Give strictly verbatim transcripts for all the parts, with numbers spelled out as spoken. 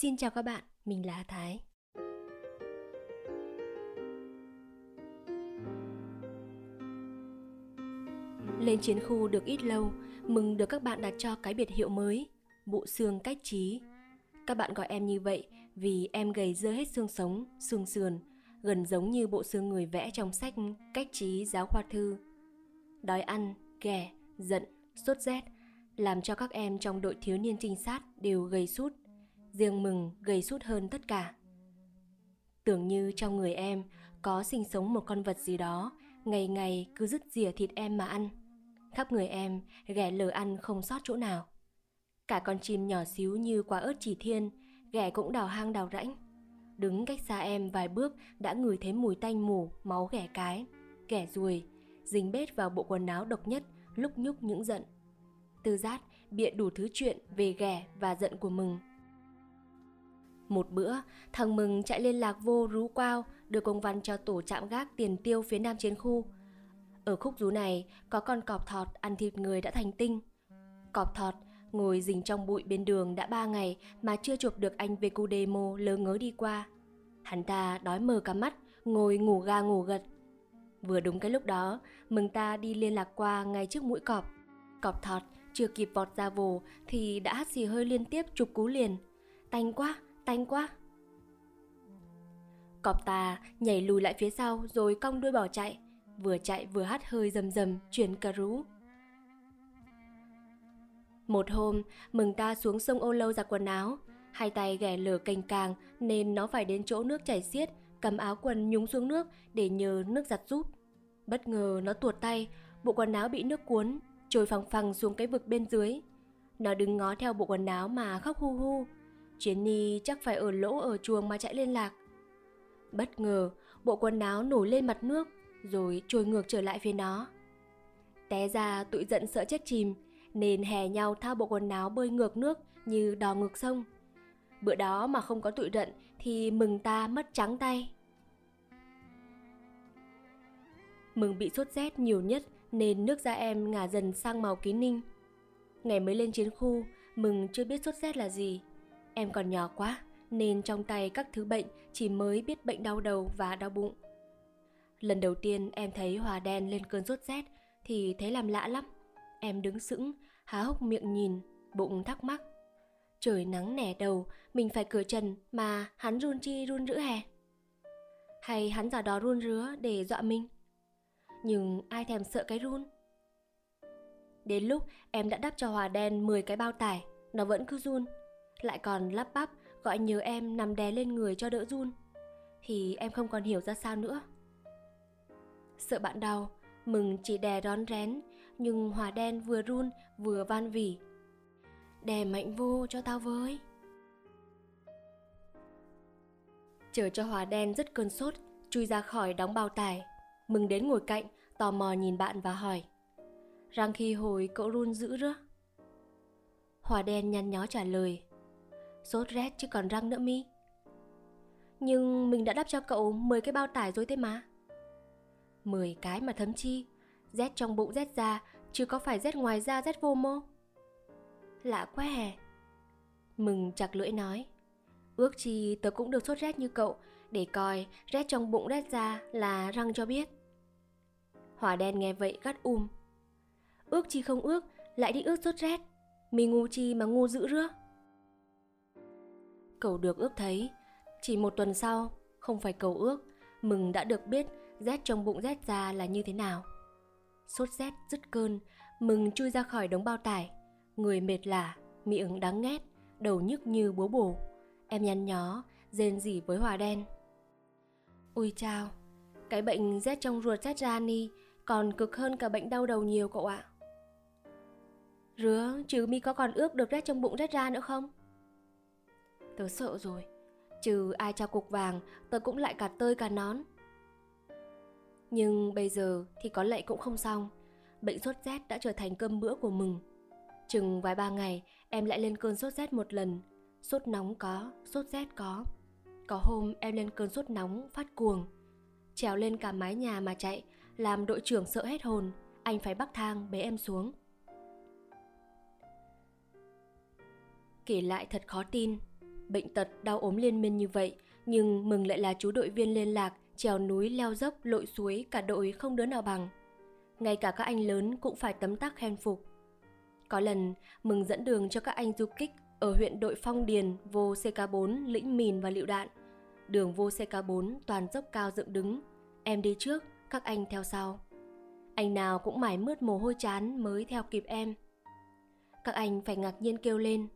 Xin chào các bạn, mình là Thái. Lên chiến khu được ít lâu, Mừng được các bạn đặt cho cái biệt hiệu mới, bộ xương cách trí. Các bạn gọi em như vậy vì em gầy rơi hết xương sống, xương sườn, gần giống như bộ xương người vẽ trong sách cách trí giáo khoa thư. Đói ăn, ghẻ, giận, sốt rét làm cho các em trong đội thiếu niên trinh sát đều gầy sút, riêng Mừng gầy sút hơn tất cả. Tưởng như trong người em có sinh sống một con vật gì đó, ngày ngày cứ dứt dìa thịt em mà ăn. Khắp người em ghẻ lờ ăn không sót chỗ nào. Cả con chim nhỏ xíu như quả ớt chỉ thiên, ghẻ cũng đào hang đào rãnh. Đứng cách xa em vài bước đã ngửi thấy mùi tanh mù, máu ghẻ cái, ghẻ ruồi, dính bết vào bộ quần áo độc nhất, lúc nhúc những giận. Tư Giác bịa đủ thứ chuyện về ghẻ và giận của Mừng. Một bữa, thằng Mừng chạy liên lạc vô Rú Quao, đưa công văn cho tổ trạm gác tiền tiêu phía nam chiến khu. Ở khúc rú này có con cọp thọt ăn thịt người đã thành tinh. Cọp thọt ngồi rình trong bụi bên đường đã ba ngày mà chưa chụp được anh Vecu demo lơ ngớ đi qua. Hắn ta đói mờ cả mắt, ngồi ngủ ga ngủ gật. Vừa đúng cái lúc đó, Mừng ta đi liên lạc qua ngay trước mũi cọp. Cọp thọt chưa kịp vọt ra vồ thì đã hắt xì hơi liên tiếp chụp cú liền. Tanh quá, tanh quá. Cọp ta nhảy lùi lại phía sau rồi cong đuôi bỏ chạy, vừa chạy vừa hắt hơi rầm rầm chuyển cà rú. Một hôm, Mừng ta xuống sông Ô Lâu giặt quần áo, hai tay ghẻ lở cành càng nên nó phải đến chỗ nước chảy xiết, cầm áo quần nhúng xuống nước để nhờ nước giặt giúp. Bất ngờ nó tuột tay, bộ quần áo bị nước cuốn, trôi phẳng phẳng xuống cái vực bên dưới. Nó đứng ngó theo bộ quần áo mà khóc hu hu. Chiến ni chắc phải ở lỗ ở chuồng mà chạy liên lạc. Bất ngờ, bộ quần áo nổi lên mặt nước rồi trôi ngược trở lại phía nó. Té ra tụi giận sợ chết chìm nên hè nhau thao bộ quần áo bơi ngược nước như đò ngược sông. Bữa đó mà không có tụi giận thì Mừng ta mất trắng tay. Mừng bị sốt rét nhiều nhất nên nước da em ngả dần sang màu kín ninh. Ngày mới lên chiến khu, Mừng chưa biết sốt rét là gì. Em còn nhỏ quá nên trong tay các thứ bệnh chỉ mới biết bệnh đau đầu và đau bụng. Lần đầu tiên em thấy Hòa Đen lên cơn sốt rét thì thấy làm lạ lắm. Em đứng sững, há hốc miệng nhìn, bụng thắc mắc. Trời nắng nẻ đầu, mình phải cởi trần mà hắn run chi run rữ hè. Hay hắn giả đó run rứa để dọa mình. Nhưng ai thèm sợ cái run. Đến lúc em đã đắp cho Hòa Đen mười cái bao tải, nó vẫn cứ run. Lại còn lắp bắp gọi nhớ em nằm đè lên người cho đỡ run. Thì em không còn hiểu ra sao nữa. Sợ bạn đau, Mừng chỉ đè rón rén. Nhưng Hòa Đen vừa run vừa van vỉ: đè mạnh vô cho tao với. Chờ cho Hòa Đen dứt cơn sốt, chui ra khỏi đóng bao tải, Mừng đến ngồi cạnh, tò mò nhìn bạn và hỏi: răng khi hồi cậu run dữ rứa? Hòa Đen nhăn nhó trả lời: sốt rét chứ còn răng nữa mi. Nhưng mình đã đắp cho cậu mười cái bao tải rồi thế mà. Mười cái mà thấm chi? Rét trong bụng rét da, chứ có phải rét ngoài da rét vô mô. Lạ quá hè. Mừng chặt lưỡi nói: ước chi tớ cũng được sốt rét như cậu, để coi rét trong bụng rét da là răng cho biết. Hỏa Đen nghe vậy gắt um: ước chi không ước, lại đi ước sốt rét. Mình ngu chi mà ngu dữ rứa. Cậu được ước thấy. Chỉ một tuần sau, không phải cậu ước, Mừng đã được biết rét trong bụng rét da là như thế nào. Sốt rét dứt cơn, Mừng chui ra khỏi đống bao tải, người mệt lả, miệng đắng nghét, đầu nhức như búa bổ. Em nhăn nhó, rên rỉ với Hòa Đen: ui chao, cái bệnh rét trong ruột rét ra ni còn cực hơn cả bệnh đau đầu nhiều cậu ạ. Rứa, chứ mi có còn ước được rét trong bụng rét ra nữa không? Tớ sợ rồi, trừ ai cho cục vàng, tớ cũng lại cả tơi cả nón. Nhưng bây giờ thì có lệ cũng không xong. Bệnh sốt rét đã trở thành cơm bữa của Mừng. Chừng vài ba ngày em lại lên cơn sốt rét một lần. Sốt nóng có, sốt rét có. Có hôm em lên cơn sốt nóng phát cuồng, trèo lên cả mái nhà mà chạy, làm đội trưởng sợ hết hồn. Anh phải bắc thang bế em xuống. Kể lại thật khó tin. Bệnh tật, đau ốm liên miên như vậy, nhưng Mừng lại là chú đội viên liên lạc, trèo núi, leo dốc, lội suối, cả đội không đứa nào bằng. Ngay cả các anh lớn cũng phải tấm tắc khen phục. Có lần, Mừng dẫn đường cho các anh du kích ở huyện đội Phong Điền vô xê ca bốn lĩnh mìn và lựu đạn. Đường vô xê ca bốn toàn dốc cao dựng đứng. Em đi trước, các anh theo sau. Anh nào cũng mải mướt mồ hôi trán mới theo kịp em. Các anh phải ngạc nhiên kêu lên: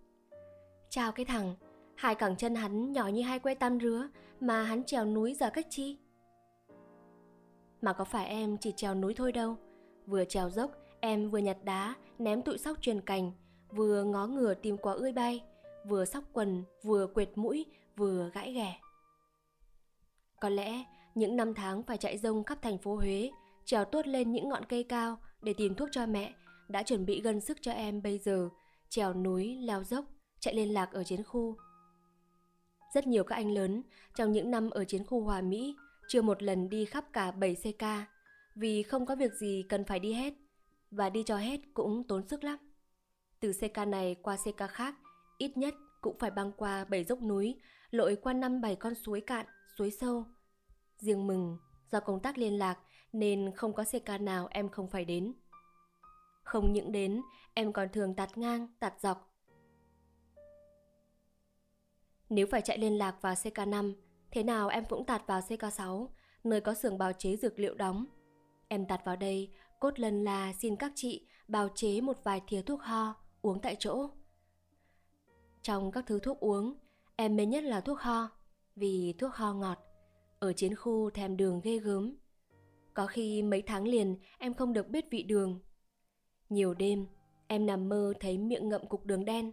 "Chào cái thằng, hai cẳng chân hắn nhỏ như hai que tam rứa mà hắn trèo núi giờ cách chi?" Mà có phải em chỉ trèo núi thôi đâu. Vừa trèo dốc, em vừa nhặt đá, ném tụi sóc truyền cành, vừa ngó ngửa tìm quả ươi bay, vừa xóc quần, vừa quệt mũi, vừa gãi ghẻ. Có lẽ những năm tháng phải chạy rông khắp thành phố Huế, trèo tuốt lên những ngọn cây cao để tìm thuốc cho mẹ, đã chuẩn bị gân sức cho em bây giờ, trèo núi, leo dốc, chạy liên lạc ở chiến khu. Rất nhiều các anh lớn trong những năm ở chiến khu Hòa Mỹ chưa một lần đi khắp cả bảy xê ca, vì không có việc gì cần phải đi hết, và đi cho hết cũng tốn sức lắm. Từ xê ca này qua xê ca khác, ít nhất cũng phải băng qua bảy dốc núi, lội qua năm bảy con suối cạn, suối sâu. Riêng Mừng, do công tác liên lạc nên không có xê ca nào em không phải đến. Không những đến, em còn thường tạt ngang, tạt dọc. Nếu phải chạy liên lạc vào xê ca năm, thế nào em cũng tạt vào xê ca sáu, nơi có xưởng bào chế dược liệu đóng. Em tạt vào đây, cốt lần là xin các chị bào chế một vài thìa thuốc ho, uống tại chỗ. Trong các thứ thuốc uống, em mê nhất là thuốc ho, vì thuốc ho ngọt. Ở chiến khu thèm đường ghê gớm. Có khi mấy tháng liền em không được biết vị đường. Nhiều đêm, em nằm mơ thấy miệng ngậm cục đường đen.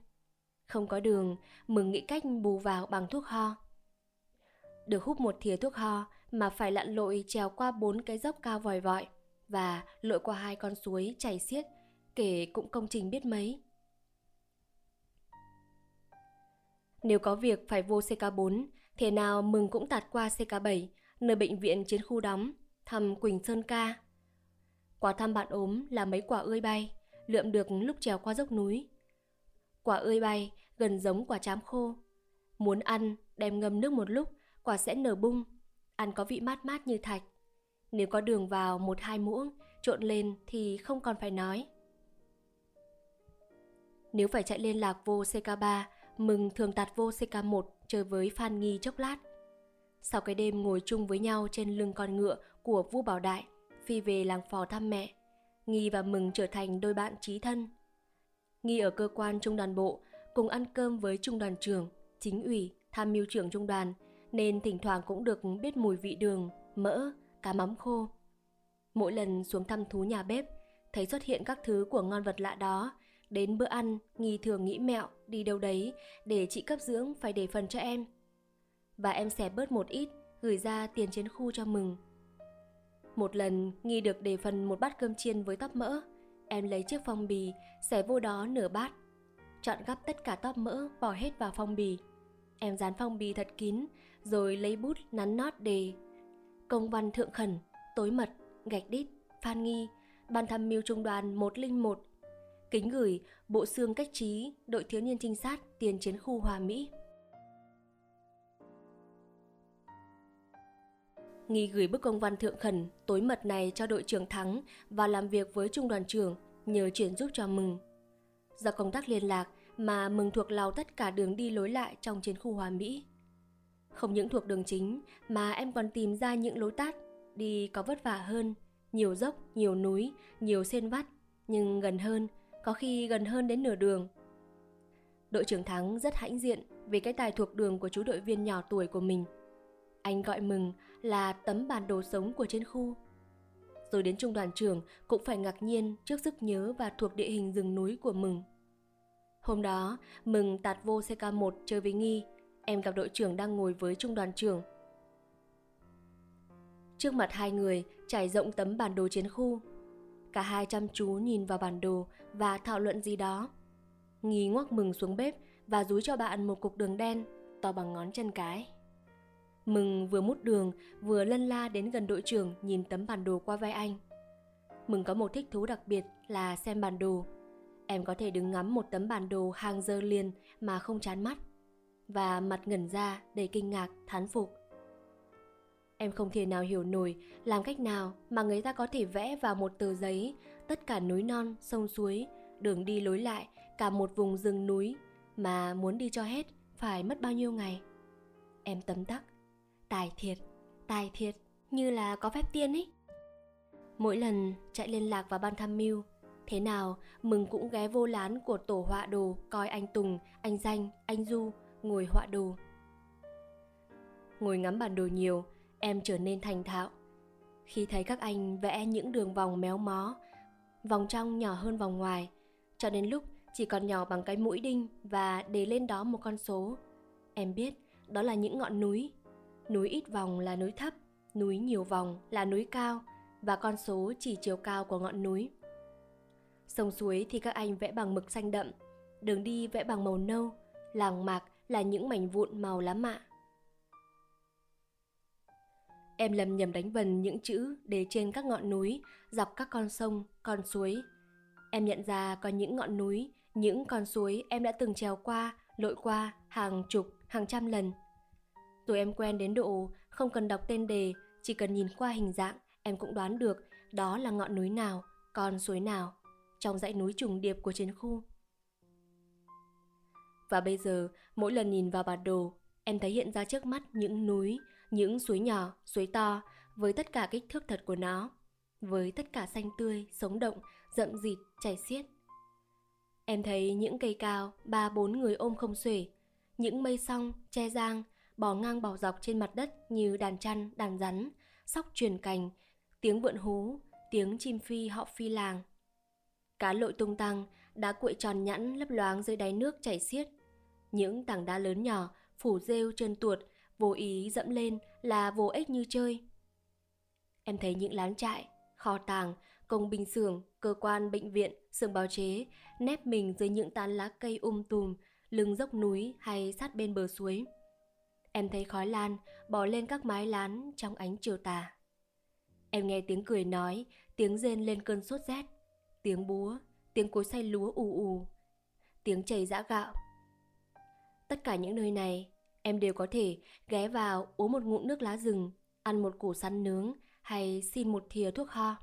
Không có đường, Mừng nghĩ cách bù vào bằng thuốc ho. Được húp một thìa thuốc ho mà phải lặn lội trèo qua bốn cái dốc cao vòi vọi và lội qua hai con suối chảy xiết, kể cũng công trình biết mấy. Nếu có việc phải vô xê ca bốn, thế nào Mừng cũng tạt qua xê ca bảy, nơi bệnh viện chiến khu đóng, thăm Quỳnh Sơn Ca. Quả thăm bạn ốm là mấy quả ươi bay, lượm được lúc trèo qua dốc núi. Quả ươi bay gần giống quả trám khô. Muốn ăn, đem ngâm nước một lúc, quả sẽ nở bung, ăn có vị mát mát như thạch. Nếu có đường vào một hai muỗng, trộn lên thì không còn phải nói. Nếu phải chạy liên lạc vô xê ca ba, Mừng thường tạt vô xê ca một chơi với Phan Nghi chốc lát. Sau cái đêm ngồi chung với nhau trên lưng con ngựa của Vũ Bảo Đại, phi về làng Phò thăm mẹ, Nghi và Mừng trở thành đôi bạn chí thân. Nghi ở cơ quan trung đoàn bộ, cùng ăn cơm với trung đoàn trưởng, chính ủy, tham mưu trưởng trung đoàn, nên thỉnh thoảng cũng được biết mùi vị đường, mỡ, cá mắm khô. Mỗi lần xuống thăm thú nhà bếp, thấy xuất hiện các thứ của ngon vật lạ đó, đến bữa ăn, Nghi thường nghĩ mẹo đi đâu đấy để chị cấp dưỡng phải để phần cho em. Và em xẻ bớt một ít, gửi ra tiền chiến khu cho Mừng. Một lần, Nghi được để phần một bát cơm chiên với tóp mỡ. Em lấy chiếc phong bì, xẻ vô đó nửa bát, chọn gắp tất cả tóp mỡ, bỏ hết vào phong bì. Em dán phong bì thật kín, rồi lấy bút nắn nót đề: công văn thượng khẩn, tối mật, gạch đít, Phan Nghi, ban tham mưu trung đoàn một không một. Kính gửi Bộ Xương Cách Trí, đội thiếu niên trinh sát, tiền chiến khu Hòa Mỹ. Nghi gửi bức công văn thượng khẩn, tối mật này cho đội trưởng Thắng và làm việc với trung đoàn trưởng nhờ chuyển giúp cho Mừng. Do công tác liên lạc mà Mừng thuộc lòng tất cả đường đi lối lại trong chiến khu Hòa Mỹ. Không những thuộc đường chính mà em còn tìm ra những lối tắt, đi có vất vả hơn, nhiều dốc, nhiều núi, nhiều sên vắt, nhưng gần hơn, có khi gần hơn đến nửa đường. Đội trưởng Thắng rất hãnh diện về cái tài thuộc đường của chú đội viên nhỏ tuổi của mình. Anh gọi Mừng là tấm bản đồ sống của chiến khu. Rồi đến trung đoàn trưởng cũng phải ngạc nhiên trước sức nhớ và thuộc địa hình rừng núi của Mừng. Hôm đó, Mừng tạt vô xê ca một chơi với Nghi. Em gặp đội trưởng đang ngồi với trung đoàn trưởng. Trước mặt hai người trải rộng tấm bản đồ chiến khu. Cả hai chăm chú nhìn vào bản đồ và thảo luận gì đó. Nghi ngoắc Mừng xuống bếp và dúi cho bạn một cục đường đen to bằng ngón chân cái. Mừng vừa mút đường vừa lân la đến gần đội trưởng, nhìn tấm bản đồ qua vai anh. Mừng có một thích thú đặc biệt là xem bản đồ. Em có thể đứng ngắm một tấm bản đồ hàng giờ liền mà không chán mắt. và mặt ngẩn ra đầy kinh ngạc, thán phục. Em không thể nào hiểu nổi làm cách nào mà người ta có thể vẽ vào một tờ giấy tất cả núi non, sông suối, đường đi lối lại, cả một vùng rừng núi mà muốn đi cho hết phải mất bao nhiêu ngày. Em tấm tắc, tài thiệt, tài thiệt, như là có phép tiên ấy. Mỗi lần chạy liên lạc vào ban tham mưu, thế nào Mừng cũng ghé vô lán của tổ họa đồ coi anh Tùng, anh Danh, anh Du ngồi họa đồ. Ngồi ngắm bản đồ nhiều, em trở nên thành thạo. Khi thấy các anh vẽ những đường vòng méo mó, vòng trong nhỏ hơn vòng ngoài, cho đến lúc chỉ còn nhỏ bằng cái mũi đinh và để lên đó một con số, em biết đó là những ngọn núi. Núi ít vòng là núi thấp, núi nhiều vòng là núi cao, và con số chỉ chiều cao của ngọn núi. Sông suối thì các anh vẽ bằng mực xanh đậm, đường đi vẽ bằng màu nâu, làng mạc là những mảnh vụn màu lá mạ. Em lầm nhầm đánh vần những chữ để trên các ngọn núi, dọc các con sông, con suối. Em nhận ra có những ngọn núi, những con suối em đã từng trèo qua, lội qua hàng chục, hàng trăm lần. Tụi em quen đến độ không cần đọc tên đề, chỉ cần nhìn qua hình dạng em cũng đoán được đó là ngọn núi nào, con suối nào trong dãy núi trùng điệp của chiến khu. Và bây giờ, mỗi lần nhìn vào bản đồ, em thấy hiện ra trước mắt những núi, những suối nhỏ, suối to với tất cả kích thước thật của nó, với tất cả xanh tươi, sống động, rậm rịt, chảy xiết. Em thấy những cây cao ba bốn người ôm không xuể, những mây song, che giang, bò ngang bò dọc trên mặt đất như đàn chăn, đàn rắn, sóc truyền cành, tiếng vượn hú, tiếng chim phi họ phi làng. Cá lội tung tăng, đá cuội tròn nhẵn lấp loáng dưới đáy nước chảy xiết. Những tảng đá lớn nhỏ, phủ rêu trơn tuột, vô ý dẫm lên là vô ích như chơi. Em thấy những lán trại, kho tàng, công binh xưởng, cơ quan, bệnh viện, xưởng báo chế nép mình dưới những tán lá cây um tùm, lưng dốc núi hay sát bên bờ suối. Em thấy khói lan bò lên các mái lán trong ánh chiều tà. Em nghe tiếng cười nói, tiếng rên lên cơn sốt rét, tiếng búa, tiếng cối xay lúa ù ù, tiếng chày giã gạo. Tất cả những nơi này, em đều có thể ghé vào uống một ngụm nước lá rừng, ăn một củ sắn nướng hay xin một thìa thuốc ho.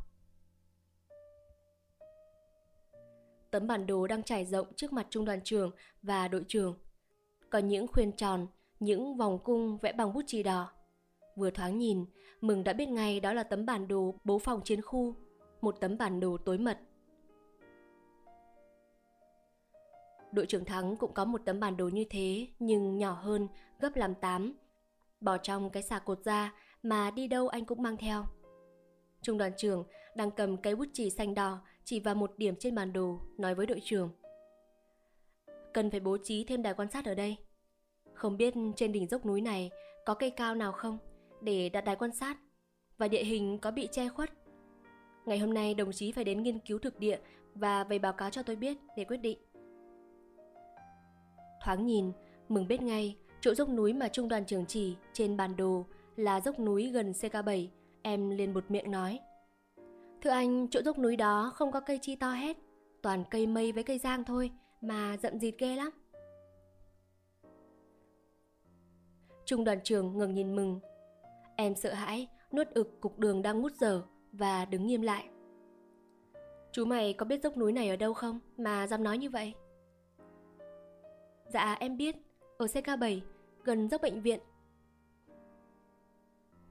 Tấm bản đồ đang trải rộng trước mặt trung đoàn trưởng và đội trưởng. Có những khuyên tròn, những vòng cung vẽ bằng bút chì đỏ. Vừa thoáng nhìn, Mừng đã biết ngay đó là tấm bản đồ bố phòng chiến khu, một tấm bản đồ tối mật. Đội trưởng Thắng cũng có một tấm bản đồ như thế, nhưng nhỏ hơn, gấp làm tám, bỏ trong cái xà cột ra mà đi đâu anh cũng mang theo. Trung đoàn trưởng đang cầm cây bút chì xanh đỏ chỉ vào một điểm trên bản đồ, nói với đội trưởng: cần phải bố trí thêm đài quan sát ở đây. Không biết trên đỉnh dốc núi này có cây cao nào không để đặt đài quan sát, và địa hình có bị che khuất. Ngày hôm nay đồng chí phải đến nghiên cứu thực địa và về báo cáo cho tôi biết để quyết định. Thoáng nhìn, Mừng biết ngay chỗ dốc núi mà trung đoàn trưởng chỉ trên bản đồ là dốc núi gần xê ca bảy. Em liền buột miệng nói: thưa anh, chỗ dốc núi đó không có cây chi to hết, toàn cây mây với cây giang thôi mà rậm rịt ghê lắm. Trung đoàn trưởng ngẩng nhìn Mừng. Em sợ hãi, nuốt ực cục đường đang mút dở và đứng nghiêm lại. Chú mày có biết dốc núi này ở đâu không mà dám nói như vậy? Dạ em biết, ở xê ca bảy, gần dốc bệnh viện.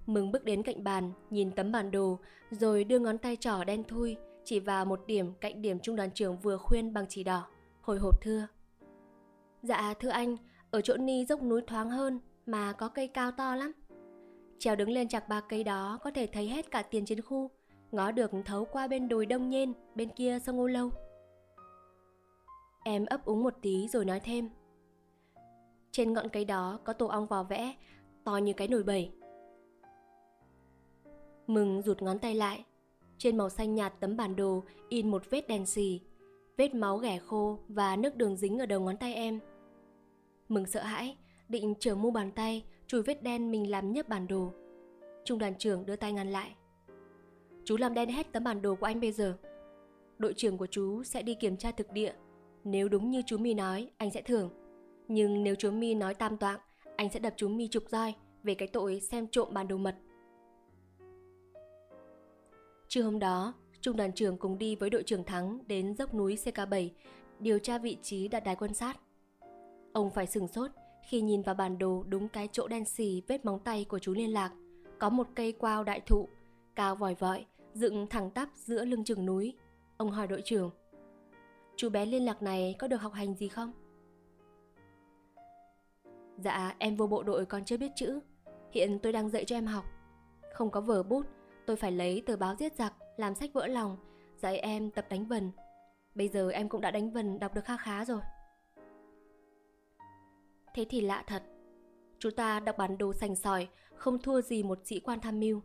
Mừng bước đến cạnh bàn, nhìn tấm bản đồ, rồi đưa ngón tay trỏ đen thui chỉ vào một điểm cạnh điểm trung đoàn trưởng vừa khuyên bằng chỉ đỏ, hồi hộp thưa: dạ thưa anh, ở chỗ ni dốc núi thoáng hơn mà có cây cao to lắm. Trèo đứng lên chạc ba cây đó có thể thấy hết cả tiền chiến khu, ngó được thấu qua bên đồi Đông Nhên, bên kia sông Ô Lâu. Em ấp úng một tí rồi nói thêm: trên ngọn cây đó có tổ ong vò vẽ, to như cái nồi bẩy. Mừng rụt ngón tay lại. Trên màu xanh nhạt tấm bản đồ in một vết đen xì, vết máu ghẻ khô và nước đường dính ở đầu ngón tay em. Mừng sợ hãi, định trở mu bàn tay chùi vết đen mình làm nhấp bản đồ. Trung đoàn trưởng đưa tay ngăn lại: chú làm đen hết tấm bản đồ của anh bây giờ. Đội trưởng của chú sẽ đi kiểm tra thực địa. Nếu đúng như chú Mì nói, anh sẽ thưởng. Nhưng nếu chú My nói tam toạng, anh sẽ đập chú My chục roi về cái tội xem trộm bản đồ mật. Trưa hôm đó, trung đoàn trưởng cùng đi với đội trưởng Thắng đến dốc núi xê ca bảy điều tra vị trí đặt đài quan sát. Ông phải sửng sốt khi nhìn vào bản đồ đúng cái chỗ đen xì vết móng tay của chú liên lạc. Có một cây quao đại thụ, cao vòi vọi, dựng thẳng tắp giữa lưng chừng núi. Ông hỏi đội trưởng, chú bé liên lạc này có được học hành gì không? Dạ, em vô bộ đội còn chưa biết chữ. Hiện tôi đang dạy cho em học. Không có vở bút, tôi phải lấy tờ báo giết giặc, làm sách vỡ lòng, dạy em tập đánh vần. Bây giờ em cũng đã đánh vần đọc được kha khá rồi. Thế thì lạ thật. Chú ta đọc bản đồ sành sỏi, không thua gì một sĩ quan tham mưu.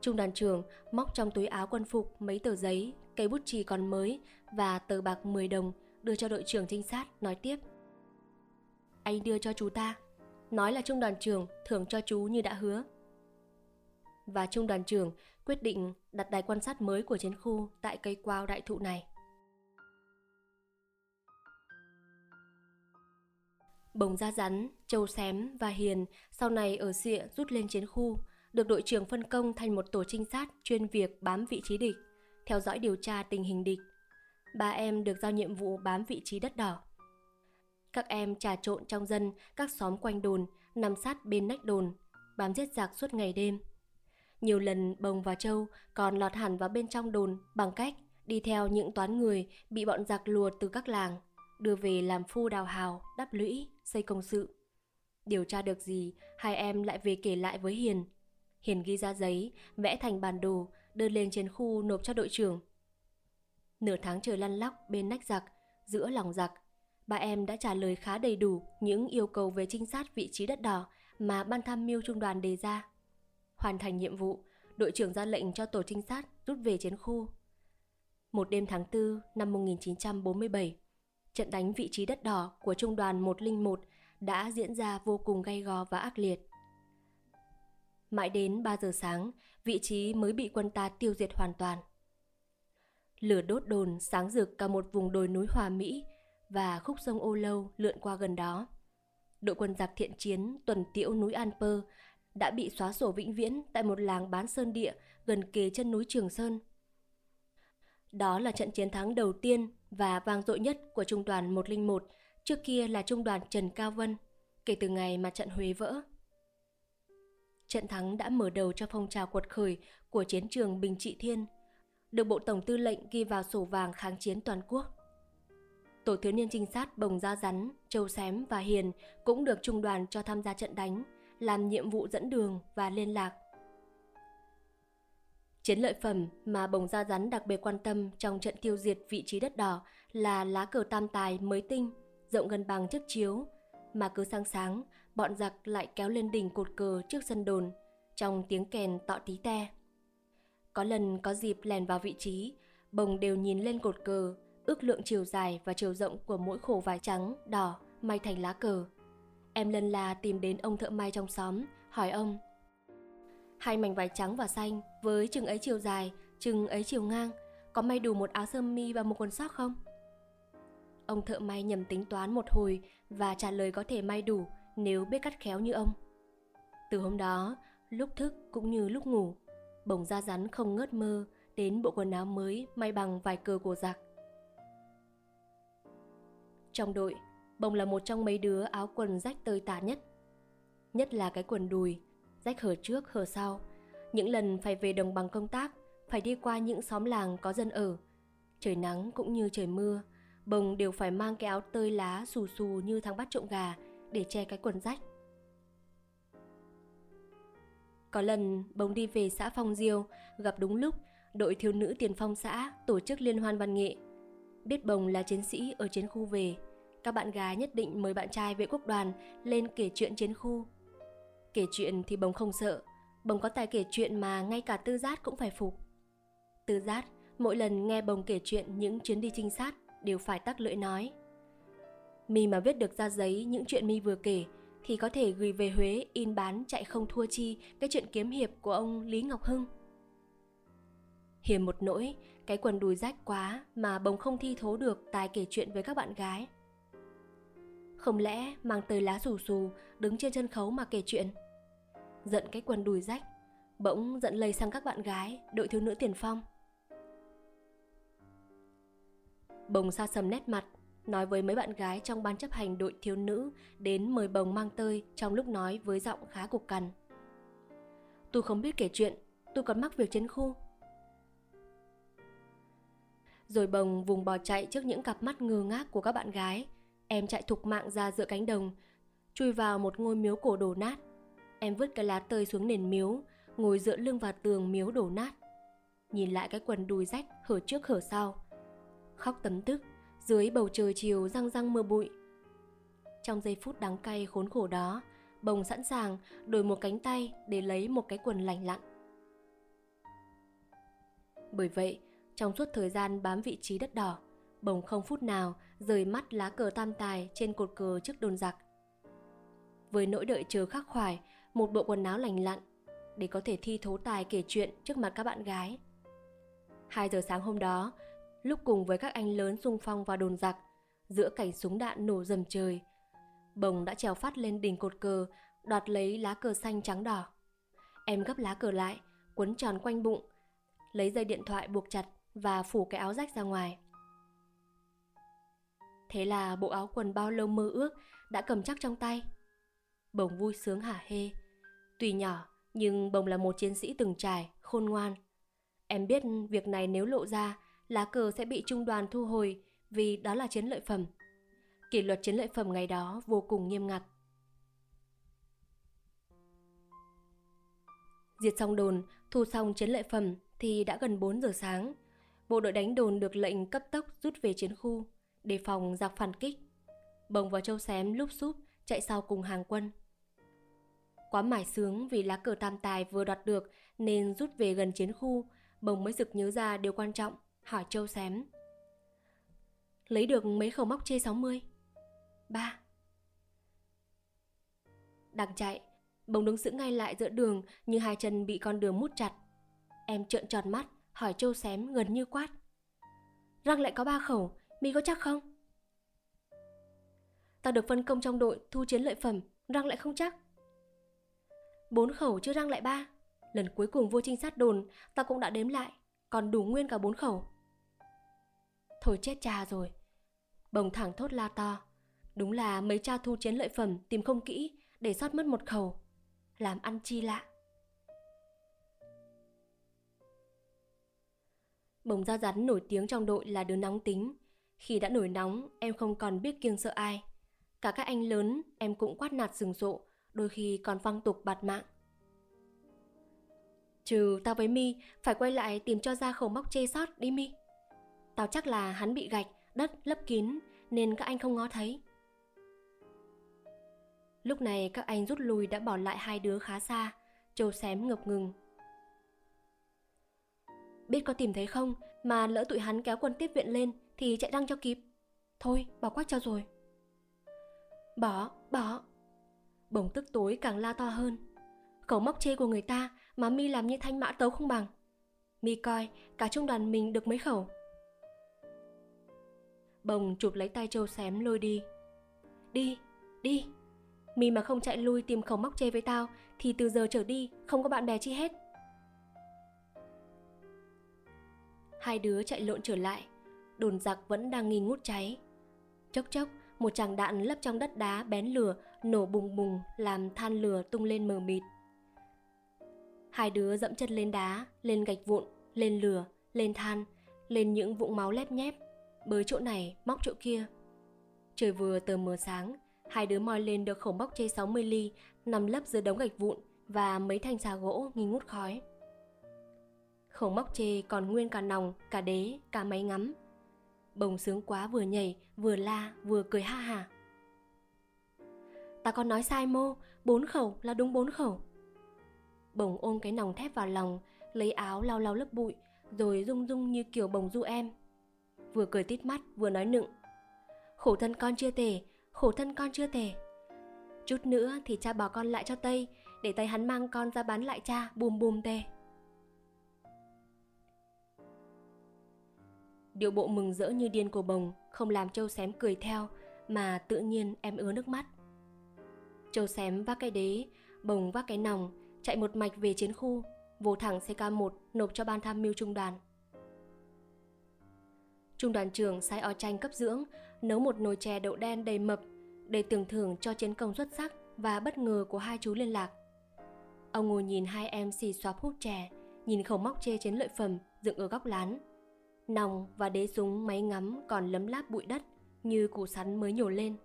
Trung đoàn trưởng móc trong túi áo quân phục mấy tờ giấy, cây bút chì còn mới và tờ bạc mười đồng đưa cho đội trưởng trinh sát, nói tiếp. Anh đưa cho chú ta, nói là trung đoàn trưởng thưởng cho chú như đã hứa. Và trung đoàn trưởng quyết định đặt đài quan sát mới của chiến khu tại cây quao đại thụ này. Bồng Gia Rắn, Châu Xém và Hiền sau này ở Xịa rút lên chiến khu, được đội trưởng phân công thành một tổ trinh sát chuyên việc bám vị trí địch, theo dõi điều tra tình hình địch. Ba em được giao nhiệm vụ bám vị trí đất đỏ. Các em trà trộn trong dân, các xóm quanh đồn, nằm sát bên nách đồn, bám giết giặc suốt ngày đêm. Nhiều lần Bồng và Châu còn lọt hẳn vào bên trong đồn bằng cách đi theo những toán người bị bọn giặc lùa từ các làng, đưa về làm phu đào hào, đắp lũy, xây công sự. Điều tra được gì, hai em lại về kể lại với Hiền. Hiền ghi ra giấy, vẽ thành bản đồ, đưa lên chiến khu nộp cho đội trưởng. Nửa tháng trời lăn lóc bên nách giặc, giữa lòng giặc, ba em đã trả lời khá đầy đủ những yêu cầu về trinh sát vị trí đất đỏ mà ban tham mưu trung đoàn đề ra. Hoàn thành nhiệm vụ, đội trưởng ra lệnh cho tổ trinh sát rút về chiến khu. Một đêm tháng tư năm một nghìn chín trăm bốn mươi bảy, trận đánh vị trí đất đỏ của trung đoàn một không một đã diễn ra vô cùng gay go và ác liệt. Mãi đến ba giờ sáng, vị trí mới bị quân ta tiêu diệt hoàn toàn. Lửa đốt đồn sáng rực cả một vùng đồi núi Hòa Mỹ và khúc sông Ô Lâu lượn qua gần đó. Đội quân giặc thiện chiến tuần tiễu núi An Pơ đã bị xóa sổ vĩnh viễn tại một làng bán sơn địa gần kề chân núi Trường Sơn. Đó là trận chiến thắng đầu tiên và vang dội nhất của trung đoàn một không một, trước kia là trung đoàn Trần Cao Vân, kể từ ngày mà trận Huế vỡ. Trận thắng đã mở đầu cho phong trào quật khởi của chiến trường Bình Trị Thiên, được Bộ Tổng Tư lệnh ghi vào sổ vàng kháng chiến toàn quốc. Tổ thiếu niên trinh sát Bồng Gia Rắn, Châu Xém và Hiền cũng được trung đoàn cho tham gia trận đánh, làm nhiệm vụ dẫn đường và liên lạc. Chiến lợi phẩm mà Bồng Gia Rắn đặc biệt quan tâm trong trận tiêu diệt vị trí đất đỏ là lá cờ tam tài mới tinh, rộng gần bằng chiếc chiếu, mà cứ sáng sáng, bọn giặc lại kéo lên đỉnh cột cờ trước sân đồn, trong tiếng kèn tọ tí te. Có lần có dịp lèn vào vị trí, Bồng đều nhìn lên cột cờ, ước lượng chiều dài và chiều rộng của mỗi khổ vải trắng, đỏ, may thành lá cờ. Em lần là tìm đến ông thợ may trong xóm, hỏi ông. Hai mảnh vải trắng và xanh, với chừng ấy chiều dài, chừng ấy chiều ngang, có may đủ một áo sơ mi và một quần sóc không? Ông thợ may nhầm tính toán một hồi và trả lời có thể may đủ nếu biết cắt khéo như ông. Từ hôm đó, lúc thức cũng như lúc ngủ, Bồng Gia Rắn không ngớt mơ đến bộ quần áo mới may bằng vải cờ của giặc. Trong đội, Bồng là một trong mấy đứa áo quần rách tơi tả nhất. Nhất là cái quần đùi, rách hở trước hở sau. Những lần phải về đồng bằng công tác, phải đi qua những xóm làng có dân ở, trời nắng cũng như trời mưa, Bồng đều phải mang cái áo tơi lá xù xù như thằng bắt trộm gà để che cái quần rách. Có lần Bồng đi về xã Phong Diêu, gặp đúng lúc đội thiếu nữ tiền phong xã tổ chức liên hoan văn nghệ. Biết Bồng là chiến sĩ ở chiến khu về, các bạn gái nhất định mời bạn trai vệ quốc đoàn lên kể chuyện chiến khu. Kể chuyện thì Bồng không sợ, Bồng có tài kể chuyện mà ngay cả Tư Giác cũng phải phục. Tư Giác mỗi lần nghe Bồng kể chuyện những chuyến đi trinh sát đều phải tắc lưỡi nói. Mi mà viết được ra giấy những chuyện Mi vừa kể thì có thể gửi về Huế in bán chạy không thua chi cái chuyện kiếm hiệp của ông Lý Ngọc Hưng. Hiểm một nỗi, cái quần đùi rách quá mà Bồng không thi thố được tài kể chuyện với các bạn gái. Không lẽ mang tới lá xù xù đứng trên sân khấu mà kể chuyện? Giận cái quần đùi rách, bỗng giận lây sang các bạn gái đội thiếu nữ tiền phong. Bồng xa sầm nét mặt, nói với mấy bạn gái trong ban chấp hành đội thiếu nữ đến mời Bồng mang tơi trong lúc nói với giọng khá cục cằn. Tôi không biết kể chuyện, tôi còn mắc việc trên khu. Rồi Bồng vùng bò chạy trước những cặp mắt ngơ ngác của các bạn gái. Em chạy thục mạng ra giữa cánh đồng, chui vào một ngôi miếu cổ đổ nát. Em vứt cái lá tơi xuống nền miếu, ngồi dựa lưng vào tường miếu đổ nát. Nhìn lại cái quần đùi rách hở trước hở sau. Khóc tấm tức, dưới bầu trời chiều răng răng mưa bụi. Trong giây phút đắng cay khốn khổ đó, Bồng sẵn sàng đổi một cánh tay để lấy một cái quần lành lặn. Bởi vậy, trong suốt thời gian bám vị trí đất đỏ, Bồng không phút nào rời mắt lá cờ tam tài trên cột cờ trước đồn giặc. Với nỗi đợi chờ khắc khoải một bộ quần áo lành lặn để có thể thi thố tài kể chuyện trước mặt các bạn gái. Hai giờ sáng hôm đó, lúc cùng với các anh lớn xung phong vào đồn giặc, giữa cảnh súng đạn nổ rầm trời, Bồng đã trèo phát lên đỉnh cột cờ, đoạt lấy lá cờ xanh trắng đỏ. Em gấp lá cờ lại, quấn tròn quanh bụng, lấy dây điện thoại buộc chặt và phủ cái áo rách ra ngoài. Thế là bộ áo quần bao lâu mơ ước đã cầm chắc trong tay. Bồng vui sướng hả hê. Tuy nhỏ nhưng Bồng là một chiến sĩ từng trải, khôn ngoan. Em biết việc này nếu lộ ra, lá cờ sẽ bị trung đoàn thu hồi vì đó là chiến lợi phẩm. Kỷ luật chiến lợi phẩm ngày đó vô cùng nghiêm ngặt. Diệt xong đồn, thu xong chiến lợi phẩm thì đã gần bốn giờ sáng. Bộ đội đánh đồn được lệnh cấp tốc rút về chiến khu, đề phòng giặc phản kích. Bồng và Châu Xém lúp xúp chạy sau cùng hàng quân. Quá mải sướng vì lá cờ tam tài vừa đoạt được nên rút về gần chiến khu, Bồng mới sực nhớ ra điều quan trọng, hỏi Châu Xém. Lấy được mấy khẩu móc chê sáu mươi? Ba. Đang chạy, Bồng đứng sững ngay lại giữa đường như hai chân bị con đường mút chặt. Em trợn tròn mắt, hỏi Châu Xém gần như quát. Răng lại có ba khẩu, mi có chắc không? Tao được phân công trong đội thu chiến lợi phẩm, răng lại không chắc. Bốn khẩu chứ răng lại ba. Lần cuối cùng vô trinh sát đồn, tao cũng đã đếm lại, còn đủ nguyên cả bốn khẩu. Thôi chết cha rồi, Bồng thẳng thốt la to. Đúng là mấy cha thu chiến lợi phẩm tìm không kỹ để sót mất một khẩu. Làm ăn chi lạ. Bồng da rắn nổi tiếng trong đội là đứa nóng tính. Khi đã nổi nóng, em không còn biết kiêng sợ ai. Cả các anh lớn, em cũng quát nạt sừng sộ, đôi khi còn văng tục bạt mạng. Trừ tao với mi phải quay lại tìm cho ra khẩu móc chê sót đi mi. Tao chắc là hắn bị gạch, đất lấp kín nên các anh không ngó thấy. Lúc này các anh rút lui đã bỏ lại hai đứa khá xa. Châu Xém ngập ngừng. Biết có tìm thấy không mà lỡ tụi hắn kéo quân tiếp viện lên thì chạy răng cho kịp. Thôi bỏ quách cho rồi. Bỏ, bỏ. Bồng tức tối càng la to hơn. Khẩu móc chê của người ta mà mi làm như thanh mã tấu không bằng. Mi coi cả trung đoàn mình được mấy khẩu. Bồng chụp lấy tay Châu Xém lôi đi. Đi, đi. Mi mà không chạy lui tìm khẩu móc chê với tao thì từ giờ trở đi không có bạn bè chi hết. Hai đứa chạy lộn trở lại. Đồn giặc vẫn đang nghi ngút cháy. Chốc chốc một tràng đạn lấp trong đất đá bén lửa nổ bùng bùng làm than lửa tung lên mờ mịt. Hai đứa dẫm chân lên đá, lên gạch vụn, lên lửa, lên than, lên những vũng máu lép nhép, bới chỗ này, móc chỗ kia. Trời vừa tờ mờ sáng, hai đứa moi lên được khẩu móc chê sáu mươi ly nằm lấp dưới đống gạch vụn và mấy thanh xà gỗ nghi ngút khói. Khẩu móc chê còn nguyên cả nòng, cả đế, cả máy ngắm. Bồng sướng quá vừa nhảy, vừa la, vừa cười ha hả. Ta còn nói sai mô, bốn khẩu là đúng bốn khẩu. Bồng ôm cái nòng thép vào lòng, lấy áo lau lau lớp bụi, rồi rung rung như kiểu Bồng du em. Vừa cười tít mắt, vừa nói nựng. Khổ thân con chưa tề, khổ thân con chưa tề. Chút nữa thì cha bỏ con lại cho Tây, để Tây hắn mang con ra bán lại cha, bùm bùm tề. Điệu bộ mừng rỡ như điên của Bồng không làm Châu Xém cười theo mà tự nhiên em ứa nước mắt. Châu Xém vác cái đế, Bồng vác cái nòng, chạy một mạch về chiến khu, vô thẳng xê ca một nộp cho ban tham mưu trung đoàn. Trung đoàn trưởng sai Ó Chanh cấp dưỡng nấu một nồi chè đậu đen đầy mập để tưởng thưởng cho chiến công xuất sắc và bất ngờ của hai chú liên lạc. Ông ngồi nhìn hai em xì xoạp hút chè, nhìn khẩu móc chê chiến lợi phẩm dựng ở góc lán. Nòng và đế súng máy ngắm còn lấm láp bụi đất như củ sắn mới nhổ lên.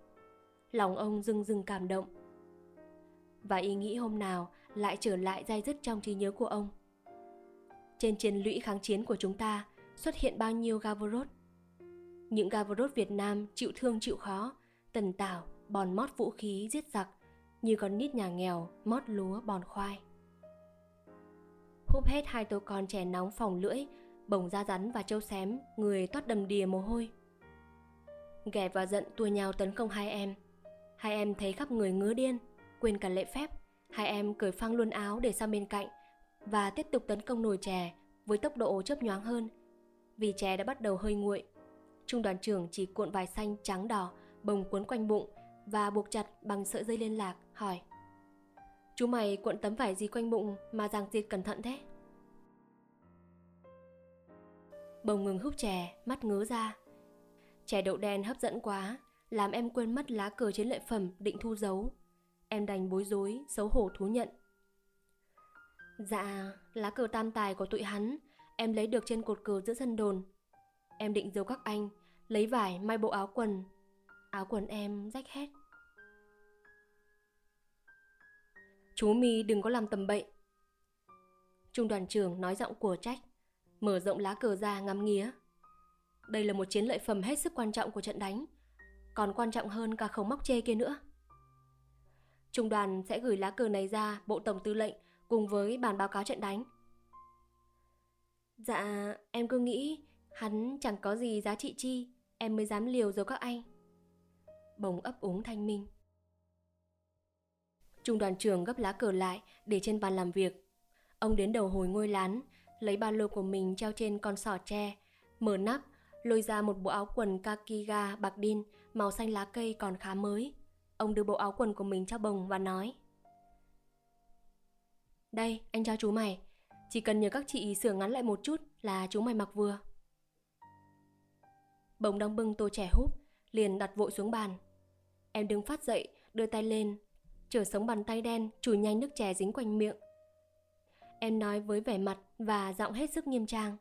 Lòng ông rưng rưng cảm động. Và ý nghĩ hôm nào lại trở lại day dứt trong trí nhớ của ông. Trên chiến lũy kháng chiến của chúng ta xuất hiện bao nhiêu Gavrod. Những Gavrod Việt Nam chịu thương chịu khó, tần tảo, bòn mót vũ khí giết giặc, như con nít nhà nghèo mót lúa bòn khoai. Húp hết hai tô con chè nóng phỏng lưỡi, Bồng Da Rắn và Châu Xém người toát đầm đìa mồ hôi. Ghẹt và giận tua nhau tấn công hai em. Hai em thấy khắp người ngứa điên, quên cả lễ phép. Hai em cởi phăng luôn áo để sang bên cạnh và tiếp tục tấn công nồi chè với tốc độ chớp nhoáng hơn, vì chè đã bắt đầu hơi nguội. Trung đoàn trưởng chỉ cuộn vải xanh trắng đỏ Bồng cuốn quanh bụng và buộc chặt bằng sợi dây liên lạc, hỏi: "Chú mày cuộn tấm vải gì quanh bụng mà giằng giật cẩn thận thế?" Bồng ngừng húp chè, mắt ngớ ra. Chè đậu đen hấp dẫn quá, làm em quên mất lá cờ chiến lợi phẩm định thu giấu. Em đành bối rối, xấu hổ thú nhận: "Dạ, lá cờ tam tài của tụi hắn em lấy được trên cột cờ giữa sân đồn. Em định giấu các anh, lấy vải may bộ áo quần. Áo quần em rách hết." "Chú mi đừng có làm tầm bậy." Trung đoàn trưởng nói giọng của trách, mở rộng lá cờ ra ngắm nghía. Đây là một chiến lợi phẩm hết sức quan trọng của trận đánh, còn quan trọng hơn cả khẩu móc chê kia nữa. Trung đoàn sẽ gửi lá cờ này ra Bộ Tổng Tư lệnh cùng với bản báo cáo trận đánh. "Dạ, em cứ nghĩ hắn chẳng có gì giá trị chi, em mới dám liều giấu các anh." Bồng ấp úng thanh minh. Trung đoàn trưởng gấp lá cờ lại để trên bàn làm việc. Ông đến đầu hồi ngôi lán, lấy ba lô của mình treo trên con sỏ tre, mở nắp, lôi ra một bộ áo quần kakiga bạc đin màu xanh lá cây còn khá mới. Ông đưa bộ áo quần của mình cho Bồng và nói: "Đây, anh cho chú mày. Chỉ cần nhờ các chị sửa ngắn lại một chút là chú mày mặc vừa." Bồng đang bưng tô chè húp, liền đặt vội xuống bàn. Em đứng phát dậy, đưa tay lên, trở sống bàn tay đen chùi nhanh nước chè dính quanh miệng. Em nói với vẻ mặt và giọng hết sức nghiêm trang: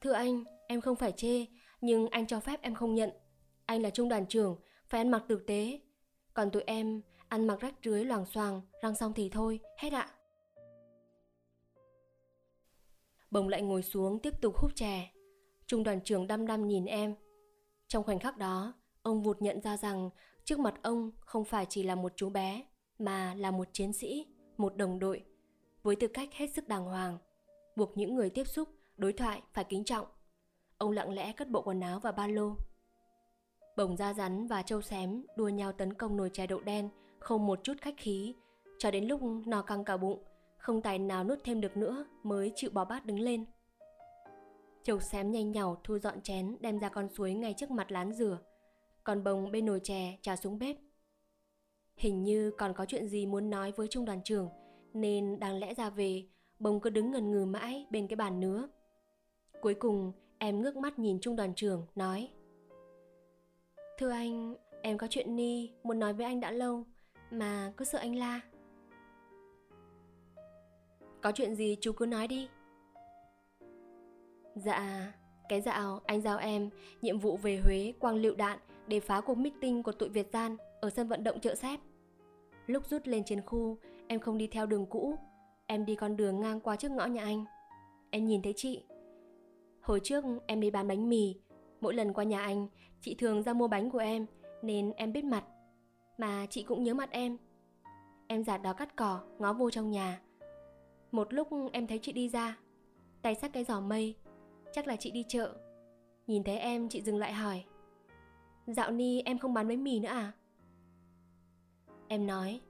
"Thưa anh, em không phải chê, nhưng anh cho phép em không nhận. Anh là trung đoàn trưởng, phải ăn mặc tử tế. Còn tụi em ăn mặc rách rưới loàng xoàng, răng xong thì thôi, hết ạ." Bồng lại ngồi xuống tiếp tục húp chè. Trung đoàn trưởng đăm đăm nhìn em. Trong khoảnh khắc đó, ông vụt nhận ra rằng trước mặt ông không phải chỉ là một chú bé, mà là một chiến sĩ, một đồng đội, với tư cách hết sức đàng hoàng, buộc những người tiếp xúc, đối thoại phải kính trọng. Ông lặng lẽ cất bộ quần áo và ba lô. Bồng Da Rắn và Châu Xém đua nhau tấn công nồi chè đậu đen, không một chút khách khí, cho đến lúc no căng cả bụng, không tài nào nuốt thêm được nữa mới chịu bỏ bát đứng lên. Châu Xém nhanh nhảu thu dọn chén đem ra con suối ngay trước mặt lán rửa, còn Bồng bên nồi chè trà xuống bếp. Hình như còn có chuyện gì muốn nói với trung đoàn trưởng, nên đáng lẽ ra về, Bồng cứ đứng ngần ngừ mãi bên cái bàn nứa. Cuối cùng, em ngước mắt nhìn trung đoàn trưởng, nói: "Thưa anh, em có chuyện ni muốn nói với anh đã lâu, mà cứ sợ anh la." "Có chuyện gì chú cứ nói đi." "Dạ, cái dạo anh giao em nhiệm vụ về Huế quăng lựu đạn để phá cuộc meeting của tụi Việt gian ở sân vận động Chợ Xép. Lúc rút lên chiến khu, em không đi theo đường cũ, em đi con đường ngang qua trước ngõ nhà anh. Em nhìn thấy chị. Hồi trước em đi bán bánh mì, mỗi lần qua nhà anh, chị thường ra mua bánh của em nên em biết mặt, mà chị cũng nhớ mặt em. Em giả đó cắt cỏ, ngó vô trong nhà. Một lúc em thấy chị đi ra, tay xách cái giỏ mây, chắc là chị đi chợ. Nhìn thấy em, chị dừng lại hỏi: Dạo ni em không bán bánh mì nữa à?" Em nói: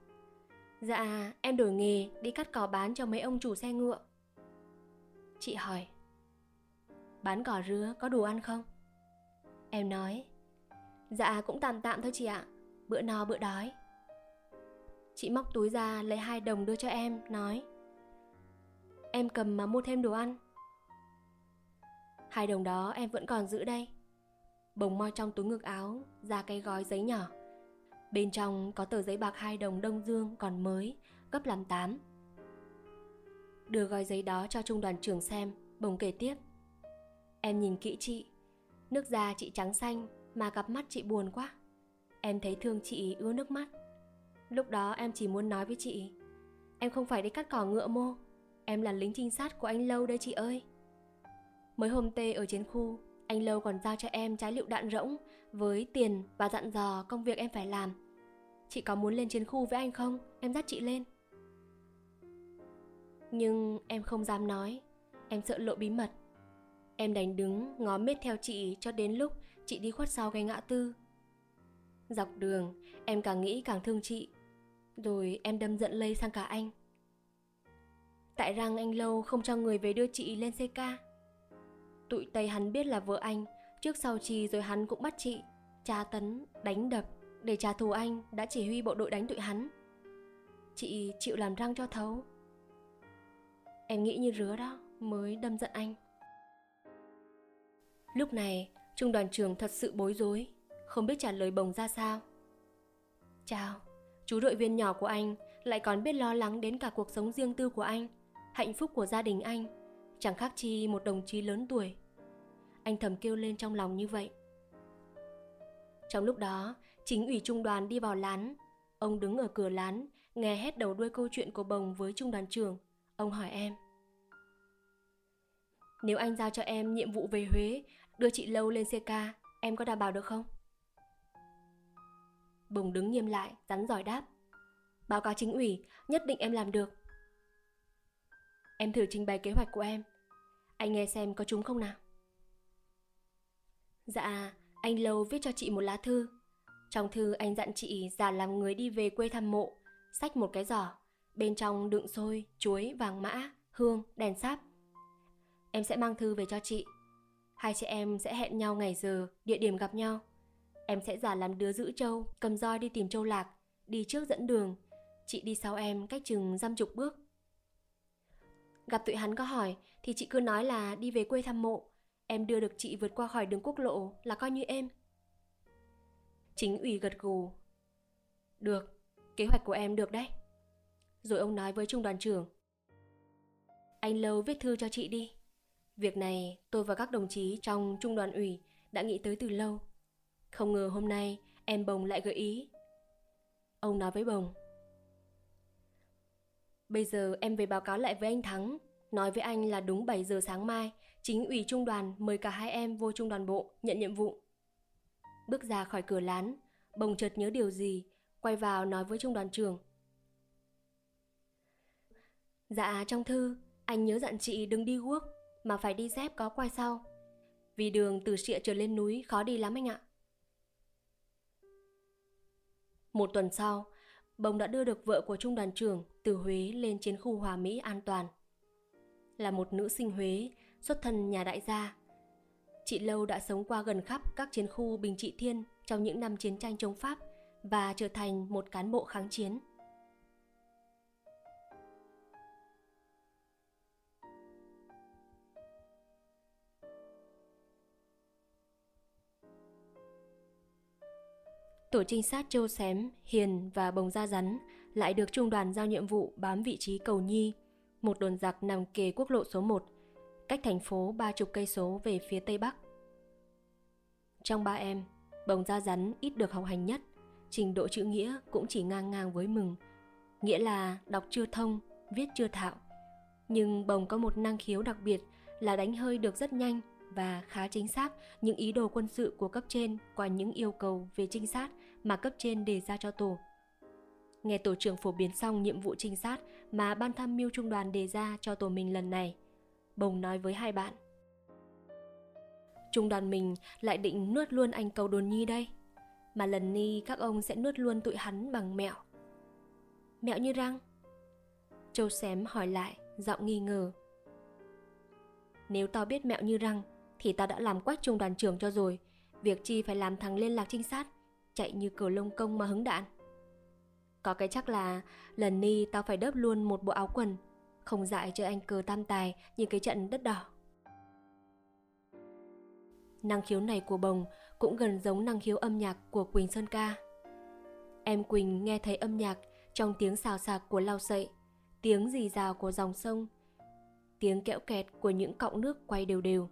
"Dạ, em đổi nghề đi cắt cỏ bán cho mấy ông chủ xe ngựa." Chị hỏi: "Bán cỏ rứa có đủ ăn không?" Em nói: Dạ cũng tạm tạm thôi chị ạ, bữa no bữa đói. Chị móc túi ra lấy hai đồng đưa cho em, nói: Em cầm mà mua thêm đồ ăn. Hai đồng đó em vẫn còn giữ đây. Bồng moi trong túi ngực áo ra cái gói giấy nhỏ. Bên trong có tờ giấy bạc hai đồng Đông Dương còn mới, gấp làm tám. Đưa gói giấy đó cho trung đoàn trưởng xem, Bồng kể tiếp: Em nhìn kỹ chị, nước da chị trắng xanh mà cặp mắt chị buồn quá. Em thấy thương chị ứa nước mắt. Lúc đó em chỉ muốn nói với chị: Em không phải đi cắt cỏ ngựa mô, em là lính trinh sát của anh Lâu đây chị ơi. Mới hôm tê ở chiến khu, anh Lâu còn giao cho em trái lựu đạn rỗng với tiền và dặn dò công việc em phải làm. Chị có muốn lên chiến khu với anh không? Em dắt chị lên. Nhưng em không dám nói, em sợ lộ bí mật. Em đành đứng ngó mết theo chị cho đến lúc chị đi khuất sau cái ngã tư. Dọc đường, em càng nghĩ càng thương chị. Rồi em đâm giận lây sang cả anh. Tại rằng anh Lâu không cho người về đưa chị lên xê ca. Tụi Tây hắn biết là vợ anh, trước sau chi rồi hắn cũng bắt chị, tra tấn, đánh đập để trả thù anh đã chỉ huy bộ đội đánh tụi hắn. Chị chịu làm răng cho thấu. Em nghĩ như rứa đó, mới đâm giận anh. Lúc này, trung đoàn trưởng thật sự bối rối, không biết trả lời Bồng ra sao. Chào, chú đội viên nhỏ của anh lại còn biết lo lắng đến cả cuộc sống riêng tư của anh, hạnh phúc của gia đình anh, chẳng khác chi một đồng chí lớn tuổi. Anh thầm kêu lên trong lòng như vậy. Trong lúc đó, chính ủy trung đoàn đi vào lán. Ông đứng ở cửa lán, nghe hết đầu đuôi câu chuyện của Bồng với trung đoàn trưởng. Ông hỏi em: Nếu anh giao cho em nhiệm vụ về Huế, đưa chị Lâu lên xê ca, em có đảm bảo được không? Bồng đứng nghiêm lại, rắn giỏi đáp: Báo cáo chính ủy, nhất định em làm được. Em thử trình bày kế hoạch của em, anh nghe xem có trúng không nào. Dạ, anh Lâu viết cho chị một lá thư. Trong thư anh dặn chị giả làm người đi về quê thăm mộ, xách một cái giỏ, bên trong đựng xôi, chuối, vàng mã, hương, đèn sáp. Em sẽ mang thư về cho chị. Hai chị em sẽ hẹn nhau ngày giờ, địa điểm gặp nhau. Em sẽ giả làm đứa giữ trâu, cầm roi đi tìm trâu lạc, đi trước dẫn đường, chị đi sau em cách chừng dăm chục bước. Gặp tụi hắn có hỏi thì chị cứ nói là đi về quê thăm mộ. Em đưa được chị vượt qua khỏi đường quốc lộ là coi như em. Chính ủy gật gù: Được, kế hoạch của em được đấy. Rồi ông nói với trung đoàn trưởng: Anh Lâu viết thư cho chị đi. Việc này tôi và các đồng chí trong trung đoàn ủy đã nghĩ tới từ lâu. Không ngờ hôm nay em Bồng lại gợi ý. Ông nói với Bồng: Bây giờ em về báo cáo lại với anh Thắng, nói với anh là đúng bảy giờ sáng mai, chính ủy trung đoàn mời cả hai em vô trung đoàn bộ nhận nhiệm vụ. Bước ra khỏi cửa lán, Bồng chợt nhớ điều gì, quay vào nói với trung đoàn trưởng: Dạ, trong thư, anh nhớ dặn chị đừng đi guốc, mà phải đi dép có quai sau. Vì đường từ Sịa trở lên núi khó đi lắm anh ạ. Một tuần sau, Bồng đã đưa được vợ của trung đoàn trưởng từ Huế lên chiến khu Hòa Mỹ an toàn. Là một nữ sinh Huế, xuất thân nhà đại gia, chị Lâu đã sống qua gần khắp các chiến khu Bình Trị Thiên trong những năm chiến tranh chống Pháp và trở thành một cán bộ kháng chiến. Tổ trinh sát Châu Xém, Hiền và Bồng Gia Rắn lại được trung đoàn giao nhiệm vụ bám vị trí Cầu Nhi, một đồn giặc nằm kề quốc lộ số một, cách thành phố ba chục cây số về phía tây bắc. Trong ba em, Bồng Gia Rắn ít được học hành nhất, trình độ chữ nghĩa cũng chỉ ngang ngang với Mừng, nghĩa là đọc chưa thông, viết chưa thạo. Nhưng Bồng có một năng khiếu đặc biệt là đánh hơi được rất nhanh và khá chính xác những ý đồ quân sự của cấp trên qua những yêu cầu về trinh sát mà cấp trên đề ra cho tổ. Nghe tổ trưởng phổ biến xong nhiệm vụ trinh sát mà ban tham mưu trung đoàn đề ra cho tổ mình lần này, Bồng nói với hai bạn: Trung đoàn mình lại định nuốt luôn anh Cầu Đồn Nhi đây, mà lần ni các ông sẽ nuốt luôn tụi hắn bằng mẹo. Mẹo như răng? Châu Xém hỏi lại, giọng nghi ngờ: Nếu tao biết mẹo như răng thì tao đã làm quách trung đoàn trưởng cho rồi, Việc chi phải làm thằng liên lạc trinh sát, chạy như cừu lông công mà hứng đạn. Có cái chắc là lần ni tao phải đớp luôn một bộ áo quần, không dại chơi anh cờ tam tài như cái trận đất đỏ. Năng khiếu này của Bồng cũng gần giống năng khiếu âm nhạc của Quỳnh Sơn Ca. Em Quỳnh nghe thấy âm nhạc trong tiếng xào xạc của lau sậy, tiếng rì rào của dòng sông, tiếng kẽo kẹt của những cọng nước quay đều đều.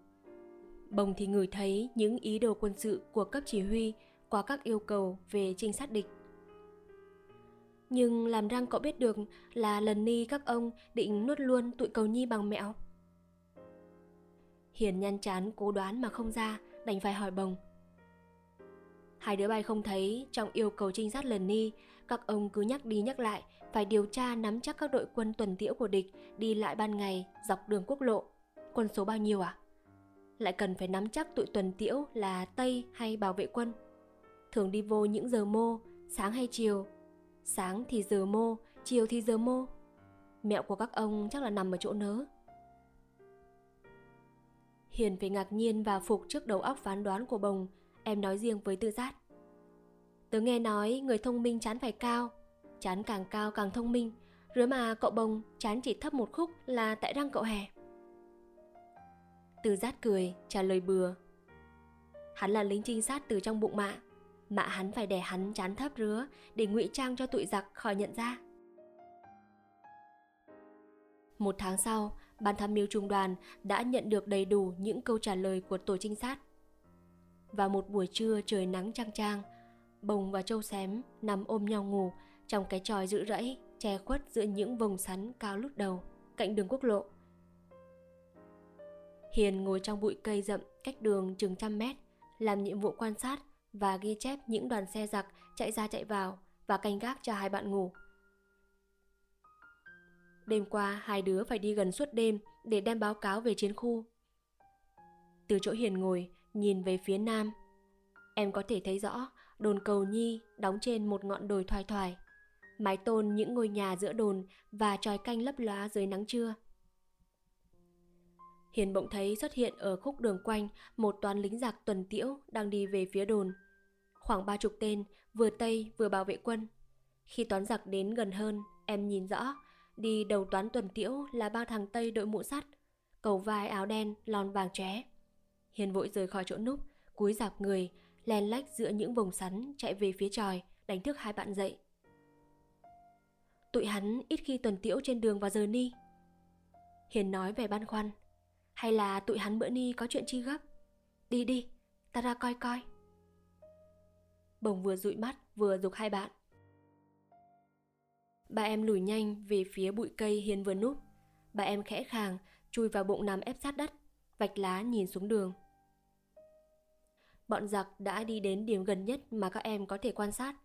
Bồng thì ngửi thấy những ý đồ quân sự của cấp chỉ huy qua các yêu cầu về trinh sát địch. Nhưng làm răng cậu biết được là lần ni các ông định nuốt luôn tụi Cầu Nhi bằng mẹo. Hiền nhăn chán cố đoán mà không ra, đành phải hỏi Bồng. Hai đứa bay không thấy trong yêu cầu trinh sát lần ni, các ông cứ nhắc đi nhắc lại phải điều tra nắm chắc các đội quân tuần tiễu của địch đi lại ban ngày dọc đường quốc lộ. Quân số bao nhiêu à? Lại cần phải nắm chắc tụi tuần tiễu là Tây hay bảo vệ quân. Thường đi vô những giờ mô, sáng hay chiều. Sáng thì giờ mô, chiều thì giờ mô. Mẹo của các ông chắc là nằm ở chỗ nớ. Hiền phải ngạc nhiên và phục trước đầu óc phán đoán của Bồng. Em nói riêng với Tư Giác. Tớ nghe nói người thông minh chán phải cao, chán càng cao càng thông minh. Rồi mà cậu Bồng chán chỉ thấp một khúc là tại răng cậu hè. Tư Giác cười trả lời bừa. Hắn là lính trinh sát từ trong bụng mạ. Mạ hắn phải đè hắn chán thấp rứa để ngụy trang cho tụi giặc khỏi nhận ra. Một tháng sau, ban tham mưu trung đoàn đã nhận được đầy đủ những câu trả lời của tổ trinh sát. Vào một buổi trưa trời nắng chang chang, Bồng và Châu Xém nằm ôm nhau ngủ trong cái chòi giữ rẫy che khuất giữa những vòng sắn cao lút đầu cạnh đường quốc lộ. Hiền ngồi trong bụi cây rậm cách đường chừng trăm mét, làm nhiệm vụ quan sát và ghi chép những đoàn xe giặc chạy ra chạy vào và canh gác cho hai bạn ngủ. Đêm qua hai đứa phải đi gần suốt đêm để đem báo cáo về chiến khu. Từ chỗ Hiền ngồi nhìn về phía nam, em có thể thấy rõ đồn Cầu Nhi đóng trên một ngọn đồi thoai thoải, mái tôn những ngôi nhà giữa đồn và chòi canh lấp lóa dưới nắng trưa. Hiền bỗng thấy xuất hiện ở khúc đường quanh một toán lính giặc tuần tiễu đang đi về phía đồn. Khoảng ba chục tên, vừa Tây vừa bảo vệ quân. Khi toán giặc đến gần hơn, em nhìn rõ, đi đầu toán tuần tiễu là ba thằng Tây đội mũ sắt, cầu vai áo đen, lon vàng chóe. Hiền vội rời khỏi chỗ núp, cúi rạp người, len lách giữa những vùng sắn chạy về phía tròi, đánh thức hai bạn dậy. Tụi hắn ít khi tuần tiễu trên đường vào giờ ni. Hiền nói vẻ băn khoăn. Hay là tụi hắn bữa ni có chuyện chi gấp? Đi đi, ta ra coi coi. Bồng vừa dụi mắt vừa giục hai bạn. Ba em lùi nhanh về phía bụi cây Hiền vừa núp. Ba em khẽ khàng chui vào bụng nằm ép sát đất, vạch lá nhìn xuống đường. Bọn giặc đã đi đến điểm gần nhất mà các em có thể quan sát.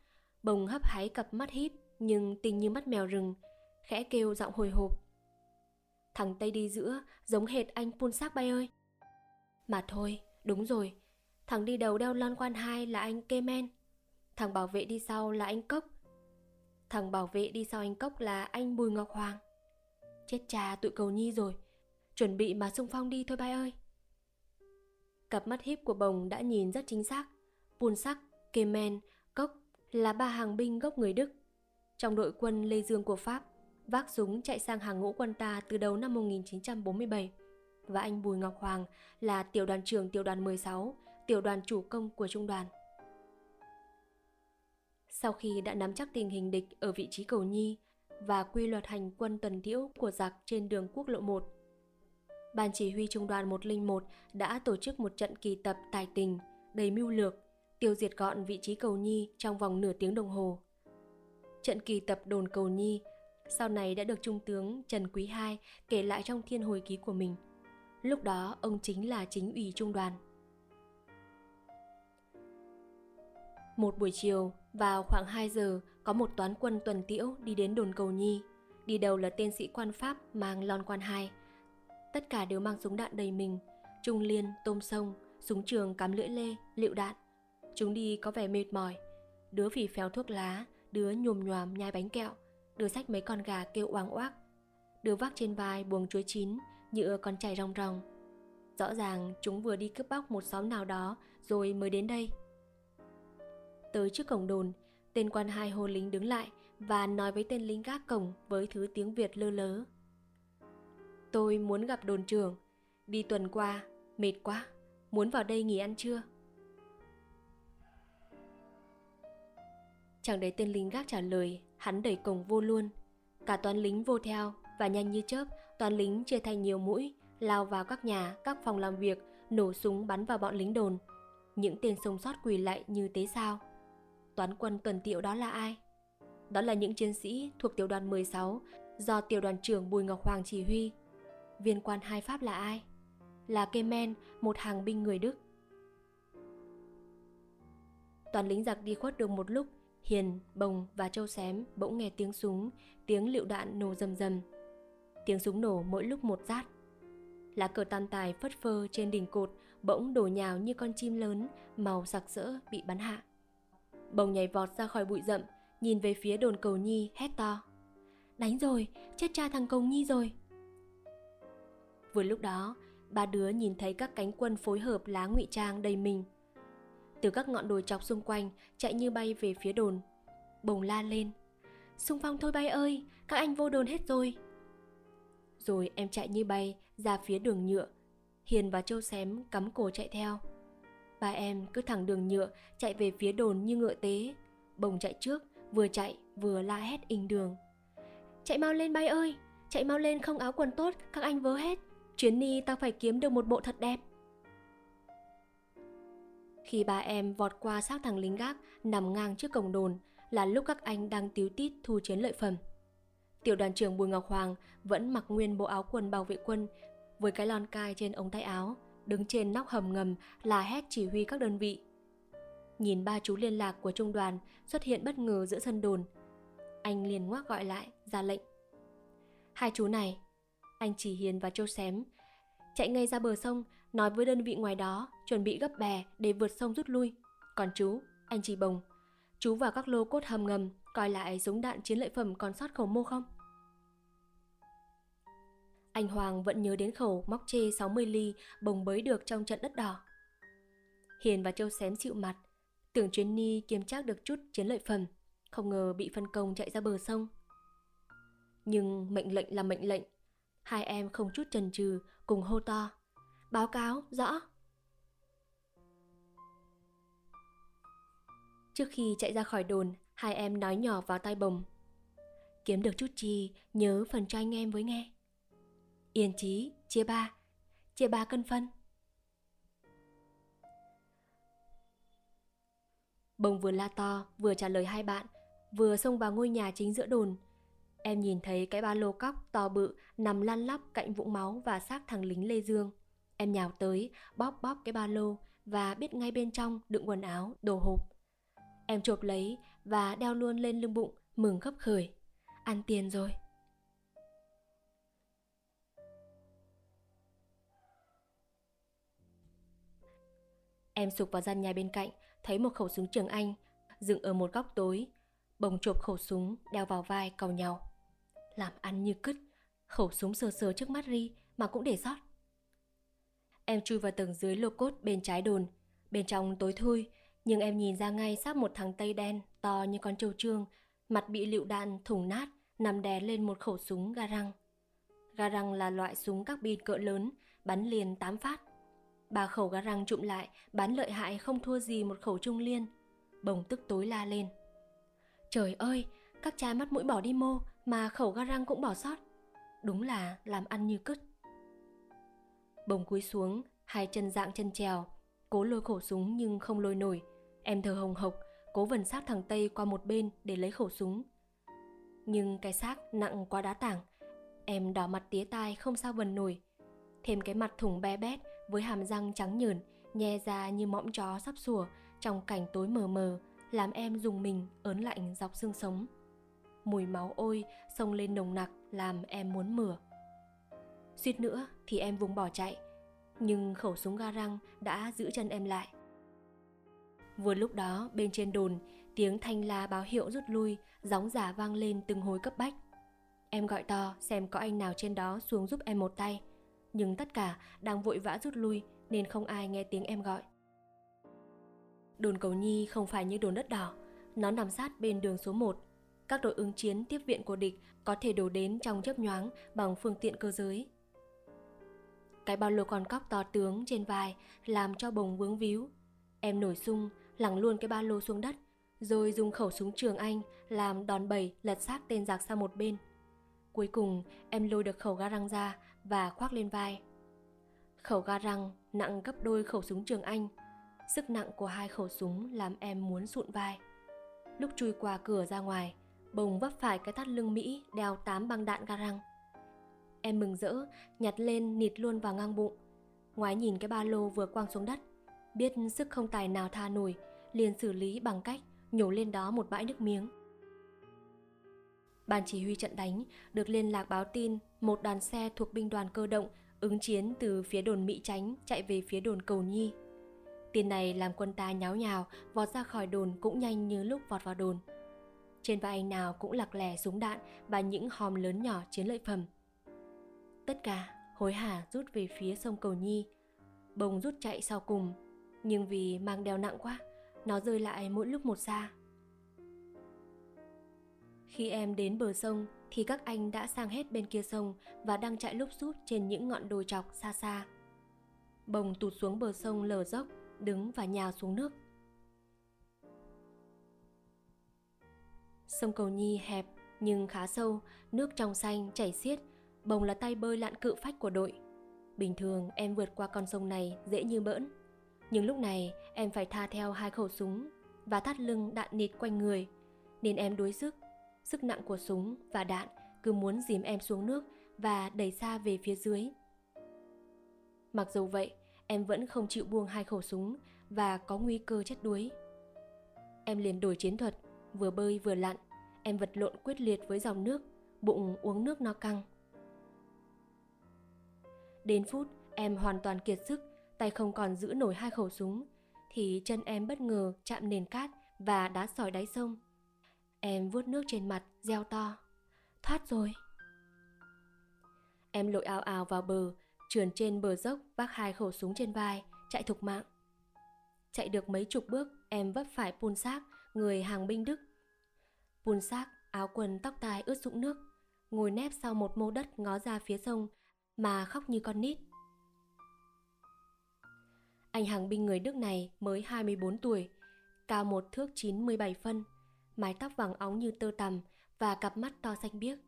Bồng hấp háy cặp mắt híp nhưng tinh như mắt mèo rừng, khẽ kêu giọng hồi hộp. Thằng Tây đi giữa giống hệt anh Pulsac bay ơi. Mà thôi, đúng rồi. Thằng đi đầu đeo lon quan hai là anh Kemen. Thằng bảo vệ đi sau là anh Cốc. Thằng bảo vệ đi sau anh Cốc là anh Bùi Ngọc Hoàng. Chết cha tụi Cầu Nhi rồi. Chuẩn bị mà xung phong đi thôi bay ơi. Cặp mắt híp của Bồng đã nhìn rất chính xác. Pulsac, Kemen, Cốc là ba hàng binh gốc người Đức, trong đội quân Lê Dương của Pháp, vác súng chạy sang hàng ngũ quân ta từ đầu năm một nghìn chín trăm bốn mươi bảy. Và anh Bùi Ngọc Hoàng là tiểu đoàn trưởng tiểu đoàn mười sáu, tiểu đoàn chủ công của trung đoàn. Sau khi đã nắm chắc tình hình địch ở vị trí Cầu Nhi và quy luật hành quân tuần tiễu của giặc trên đường quốc lộ một, Ban chỉ huy trung đoàn một không một đã tổ chức một trận kỳ tập tài tình, đầy mưu lược, tiêu diệt gọn vị trí Cầu Nhi trong vòng nửa tiếng đồng hồ. Trận kỳ tập đồn Cầu Nhi sau này đã được Trung tướng Trần Quý Hai kể lại trong thiên hồi ký của mình. Lúc đó ông chính là chính ủy trung đoàn. Một buổi chiều, vào khoảng hai giờ, có một toán quân tuần tiễu đi đến đồn Cầu Nhi. Đi đầu là tên sĩ quan Pháp mang lon quan hai. Tất cả đều mang súng đạn đầy mình, trung liên, tôm sông, súng trường cắm lưỡi lê, lựu đạn. Chúng đi có vẻ mệt mỏi, đứa phì phèo thuốc lá, đứa nhồm nhoàm nhai bánh kẹo, đứa xách mấy con gà kêu oang oác, đứa vác trên vai buồng chuối chín nhựa còn chảy ròng ròng. Rõ ràng chúng vừa đi cướp bóc một xóm nào đó rồi mới đến đây. Tới trước cổng đồn, tên quan hai hô lính đứng lại và nói với tên lính gác cổng với thứ tiếng Việt lơ lớ. Tôi muốn gặp đồn trưởng, đi tuần qua, mệt quá, muốn vào đây nghỉ ăn trưa. Chẳng để tên lính gác trả lời, hắn đẩy cổng vô luôn. Cả toán lính vô theo và nhanh như chớp, toán lính chia thành nhiều mũi, lao vào các nhà, các phòng làm việc, nổ súng bắn vào bọn lính đồn. Những tên sống sót quỳ lại như tế sao. Toán quân tuần tiệu đó là ai? Đó là những chiến sĩ thuộc tiểu đoàn mười sáu do tiểu đoàn trưởng Bùi Ngọc Hoàng chỉ huy. Viên quan hai Pháp là ai? Là Kemen, một hàng binh người Đức. Toán lính giặc đi khuất được một lúc, Hiền, Bồng và Châu Xém bỗng nghe tiếng súng, tiếng lựu đạn nổ rầm rầm. Tiếng súng nổ mỗi lúc một rát. Lá cờ tam tài phất phơ trên đỉnh cột bỗng đổ nhào như con chim lớn màu sặc sỡ bị bắn hạ. Bồng nhảy vọt ra khỏi bụi rậm, nhìn về phía đồn Cầu Nhi hét to. Đánh rồi, chết cha thằng Cầu Nhi rồi. Vừa lúc đó, ba đứa nhìn thấy các cánh quân phối hợp lá ngụy trang đầy mình. Từ các ngọn đồi chọc xung quanh chạy như bay về phía đồn. Bồng la lên. Xung phong thôi bay ơi, các anh vô đồn hết rồi. Rồi em chạy như bay ra phía đường nhựa. Hiền và Châu Xém cắm cổ chạy theo. Ba em cứ thẳng đường nhựa chạy về phía đồn như ngựa tế. Bồng chạy trước, vừa chạy vừa la hét inh đường. Chạy mau lên bay ơi, chạy mau lên không áo quần tốt, các anh vớ hết. Chuyến đi tao phải kiếm được một bộ thật đẹp. Khi ba em vọt qua xác thằng lính gác nằm ngang trước cổng đồn là lúc các anh đang tíu tít thu chiến lợi phẩm. Tiểu đoàn trưởng Bùi Ngọc Hoàng vẫn mặc nguyên bộ áo quần bảo vệ quân với cái lon cai trên ống tay áo, đứng trên nóc hầm ngầm là hét chỉ huy các đơn vị. Nhìn ba chú liên lạc của trung đoàn xuất hiện bất ngờ giữa sân đồn, anh liền ngoác gọi lại, ra lệnh. Hai chú này, anh chỉ Hiền và Châu Xém, chạy ngay ra bờ sông, nói với đơn vị ngoài đó chuẩn bị gấp bè để vượt sông rút lui. Còn chú, anh chỉ Bồng, chú vào các lô cốt hầm ngầm coi lại súng đạn chiến lợi phẩm còn sót khẩu mô không. Anh Hoàng vẫn nhớ đến khẩu móc chê sáu mươi ly Bồng bới được trong trận đất đỏ. Hiền và Châu Xém xịu mặt, tưởng chuyến ni kiểm tra được chút chiến lợi phẩm, không ngờ bị phân công chạy ra bờ sông. Nhưng mệnh lệnh là mệnh lệnh, hai em không chút chần chừ cùng hô to. Báo cáo, rõ. Trước khi chạy ra khỏi đồn, hai em nói nhỏ vào tai Bồng. Kiếm được chút chi, nhớ phần cho anh em với nghe. Yên chí, chia ba, chia ba cân phân. Bồng vừa la to, vừa trả lời hai bạn, vừa xông vào ngôi nhà chính giữa đồn. Em nhìn thấy cái ba lô cóc to bự nằm lăn lóc cạnh vũng máu và xác thằng lính Lê Dương. Em nhào tới, bóp bóp cái ba lô và biết ngay bên trong đựng quần áo, đồ hộp. Em chộp lấy và đeo luôn lên lưng bụng, mừng khấp khởi. Ăn tiền rồi. Em sục vào gian nhà bên cạnh, thấy một khẩu súng trường Anh dựng ở một góc tối. Bồng chộp khẩu súng, đeo vào vai càu nhàu. Làm ăn như cứt, khẩu súng sờ sờ trước mắt ri mà cũng để sót. Em chui vào tầng dưới lô cốt bên trái đồn. Bên trong tối thui, nhưng em nhìn ra ngay xác một thằng Tây đen to như con trâu trương, mặt bị lựu đạn thủng nát, nằm đè lên một khẩu súng ga răng. Ga răng là loại súng các bin cỡ lớn, bắn liền tám phát. Ba khẩu ga răng trụm lại, bắn lợi hại không thua gì một khẩu trung liên. Bồng tức tối la lên. Trời ơi, các cha mắt mũi bỏ đi mô mà khẩu ga răng cũng bỏ sót. Đúng là làm ăn như cứt. Bồng cúi xuống, hai chân dạng chân trèo, cố lôi khẩu súng nhưng không lôi nổi. Em thở hồng hộc, cố vần xác thằng Tây qua một bên để lấy khẩu súng. Nhưng cái xác nặng quá đá tảng, em đỏ mặt tía tai không sao vần nổi. Thêm cái mặt thủng be bét với hàm răng trắng nhờn, nhe ra như mõm chó sắp sủa trong cảnh tối mờ mờ, làm em rùng mình ớn lạnh dọc xương sống. Mùi máu ôi xông lên nồng nặc làm em muốn mửa. Suýt nữa thì em vùng bỏ chạy, nhưng khẩu súng ga răng đã giữ chân em lại. Vừa lúc đó, bên trên đồn, tiếng thanh la báo hiệu rút lui gióng giả vang lên từng hồi cấp bách. Em gọi to xem có anh nào trên đó xuống giúp em một tay, nhưng tất cả đang vội vã rút lui nên không ai nghe tiếng em gọi. Đồn Cầu Nhi không phải như đồn đất đỏ, nó nằm sát bên đường số một. Các đội ứng chiến tiếp viện của địch có thể đổ đến trong chớp nhoáng bằng phương tiện cơ giới. Cái ba lô con cóc to tướng trên vai làm cho Bồng vướng víu. Em nổi sung, lẳng luôn cái ba lô xuống đất, rồi dùng khẩu súng Trường Anh làm đòn bẩy lật xác tên giặc sang một bên. Cuối cùng, em lôi được khẩu ga răng ra và khoác lên vai. Khẩu ga răng nặng gấp đôi khẩu súng Trường Anh. Sức nặng của hai khẩu súng làm em muốn sụn vai. Lúc chui qua cửa ra ngoài, Bồng vấp phải cái thắt lưng Mỹ đeo tám băng đạn ga răng. Em mừng rỡ, nhặt lên nịt luôn vào ngang bụng. Ngoái nhìn cái ba lô vừa quăng xuống đất, biết sức không tài nào tha nổi, liền xử lý bằng cách nhổ lên đó một bãi nước miếng. Ban chỉ huy trận đánh được liên lạc báo tin một đoàn xe thuộc binh đoàn cơ động ứng chiến từ phía đồn Mỹ Chánh chạy về phía đồn Cầu Nhi. Tin này làm quân ta nháo nhào vọt ra khỏi đồn cũng nhanh như lúc vọt vào đồn. Trên vai anh nào cũng lạc lẻ súng đạn và những hòm lớn nhỏ chiến lợi phẩm. Tất cả hối hả rút về phía sông Cầu Nhi. Bồng rút chạy sau cùng, nhưng vì mang đeo nặng quá, nó rơi lại mỗi lúc một xa. Khi em đến bờ sông thì các anh đã sang hết bên kia sông và đang chạy lúp xúp trên những ngọn đồi chọc xa xa. Bồng tụt xuống bờ sông lở dốc, đứng và nhào xuống nước. Sông Cầu Nhi hẹp nhưng khá sâu, nước trong xanh chảy xiết. Bồng là tay bơi lặn cự phách của đội. Bình thường em vượt qua con sông này dễ như bỡn, nhưng lúc này em phải tha theo hai khẩu súng và thắt lưng đạn nịt quanh người, nên em đuối sức. Sức nặng của súng và đạn cứ muốn dìm em xuống nước và đẩy xa về phía dưới. Mặc dù vậy, em vẫn không chịu buông hai khẩu súng và có nguy cơ chết đuối. Em liền đổi chiến thuật, vừa bơi vừa lặn. Em vật lộn quyết liệt với dòng nước, bụng uống nước no căng. Đến phút em hoàn toàn kiệt sức, tay không còn giữ nổi hai khẩu súng, thì chân em bất ngờ chạm nền cát và đá sỏi đáy sông. Em vuốt nước trên mặt, reo to: "Thoát rồi!" Em lội ào ào vào bờ, trườn trên bờ dốc, vác hai khẩu súng trên vai, chạy thục mạng. Chạy được mấy chục bước, em vấp phải Pulsark, người hàng binh Đức. Pulsark áo quần tóc tai ướt sũng nước, ngồi nép sau một mô đất ngó ra phía sông mà khóc như con nít. Anh hàng binh người Đức này mới hai mươi bốn tuổi, cao một thước chín mươi bảy phân, mái tóc vàng óng như tơ tằm và cặp mắt to xanh biếc.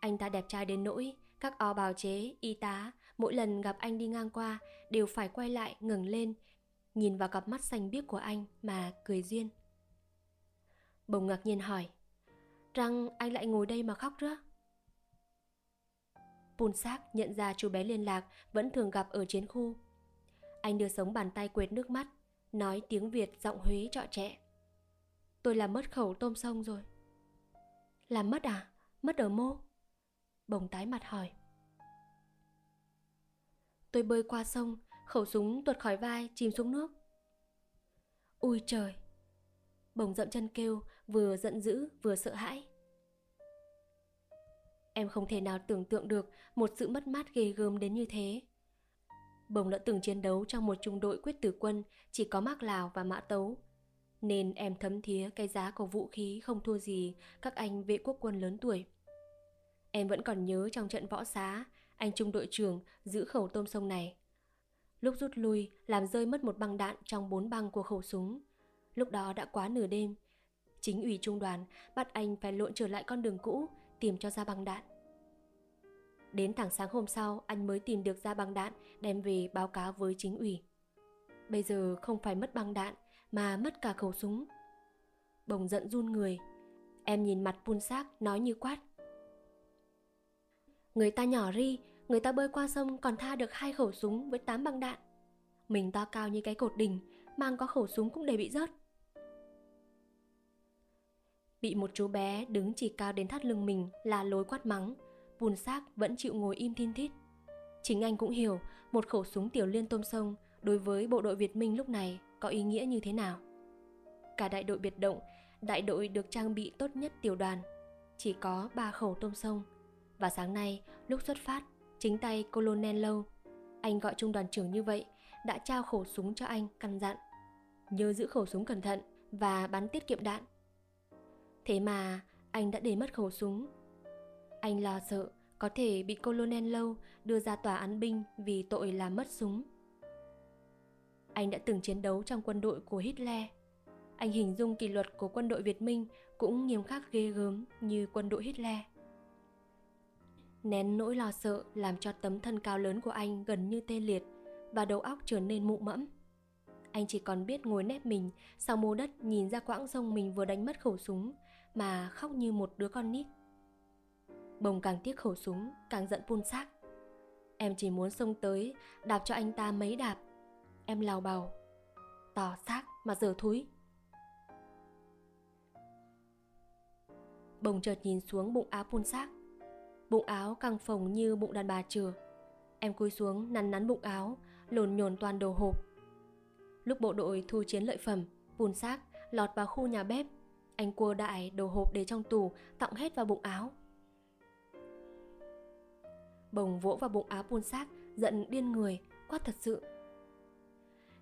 Anh ta đẹp trai đến nỗi các o bào chế, y tá mỗi lần gặp anh đi ngang qua đều phải quay lại ngẩng lên, nhìn vào cặp mắt xanh biếc của anh mà cười duyên. Bồng ngạc nhiên hỏi: "Rằng anh lại ngồi đây mà khóc rứa?" Pulsark nhận ra chú bé liên lạc vẫn thường gặp ở chiến khu. Anh đưa sống bàn tay quệt nước mắt, nói tiếng Việt giọng Huế trọ trẹ: "Tôi làm mất khẩu tôm sông rồi." "Làm mất à? Mất ở mô?" Bồng tái mặt hỏi. "Tôi bơi qua sông, khẩu súng tuột khỏi vai, chìm xuống nước." "Ui trời!" Bồng dậm chân kêu, vừa giận dữ vừa sợ hãi. Em không thể nào tưởng tượng được một sự mất mát ghê gớm đến như thế. Bồng đã từng chiến đấu trong một trung đội quyết tử quân chỉ có mác Lào và mã Tấu, nên em thấm thía cái giá của vũ khí không thua gì các anh vệ quốc quân lớn tuổi. Em vẫn còn nhớ trong trận võ xá, anh trung đội trưởng giữ khẩu tôm sông này. Lúc rút lui, làm rơi mất một băng đạn trong bốn băng của khẩu súng. Lúc đó đã quá nửa đêm. Chính ủy trung đoàn bắt anh phải lộn trở lại con đường cũ, tìm cho ra băng đạn. Đến thẳng sáng hôm sau, anh mới tìm được ra băng đạn, đem về báo cáo với chính ủy. Bây giờ không phải mất băng đạn, mà mất cả khẩu súng. Bồng giận run người. Em nhìn mặt Pulsark, nói như quát: "Người ta nhỏ ri, người ta bơi qua sông còn tha được hai khẩu súng với tám băng đạn. Mình to cao như cái cột đình, mang có khẩu súng cũng để bị rớt." Bị một chú bé đứng chỉ cao đến thắt lưng mình là lối quát mắng, Pulsark vẫn chịu ngồi im thin thít. Chính anh cũng hiểu một khẩu súng tiểu liên tôm sông đối với bộ đội Việt Minh lúc này có ý nghĩa như thế nào. Cả đại đội biệt động, đại đội được trang bị tốt nhất tiểu đoàn, chỉ có ba khẩu tôm sông. Và sáng nay, lúc xuất phát, chính tay Colonel Lâu, anh gọi trung đoàn trưởng như vậy, đã trao khẩu súng cho anh căn dặn: nhớ giữ khẩu súng cẩn thận và bắn tiết kiệm đạn. Thế mà anh đã để mất khẩu súng. Anh lo sợ có thể bị Colonel Lâu đưa ra tòa án binh vì tội làm mất súng. Anh đã từng chiến đấu trong quân đội của Hitler. Anh hình dung kỷ luật của quân đội Việt Minh cũng nghiêm khắc ghê gớm như quân đội Hitler. Nén nỗi lo sợ làm cho tấm thân cao lớn của anh gần như tê liệt và đầu óc trở nên mụ mẫm. Anh chỉ còn biết ngồi nép mình sau mô đất nhìn ra quãng sông mình vừa đánh mất khẩu súng mà khóc như một đứa con nít. Bồng càng tiếc khẩu súng, càng giận Pulsark. Em chỉ muốn xông tới, đạp cho anh ta mấy đạp. Em lào bào, tỏ xác mà giờ thúi. Bồng chợt nhìn xuống bụng áo Pulsark. Bụng áo căng phồng như bụng đàn bà chừa. Em cúi xuống nắn nắn bụng áo, lồn nhồn toàn đồ hộp. Lúc bộ đội thu chiến lợi phẩm, Pulsark lọt vào khu nhà bếp. Anh cua đại đồ hộp để trong tủ, tọng hết vào bụng áo. Bồng vỗ vào bụng áo Pulsark, giận điên người, quát thật sự.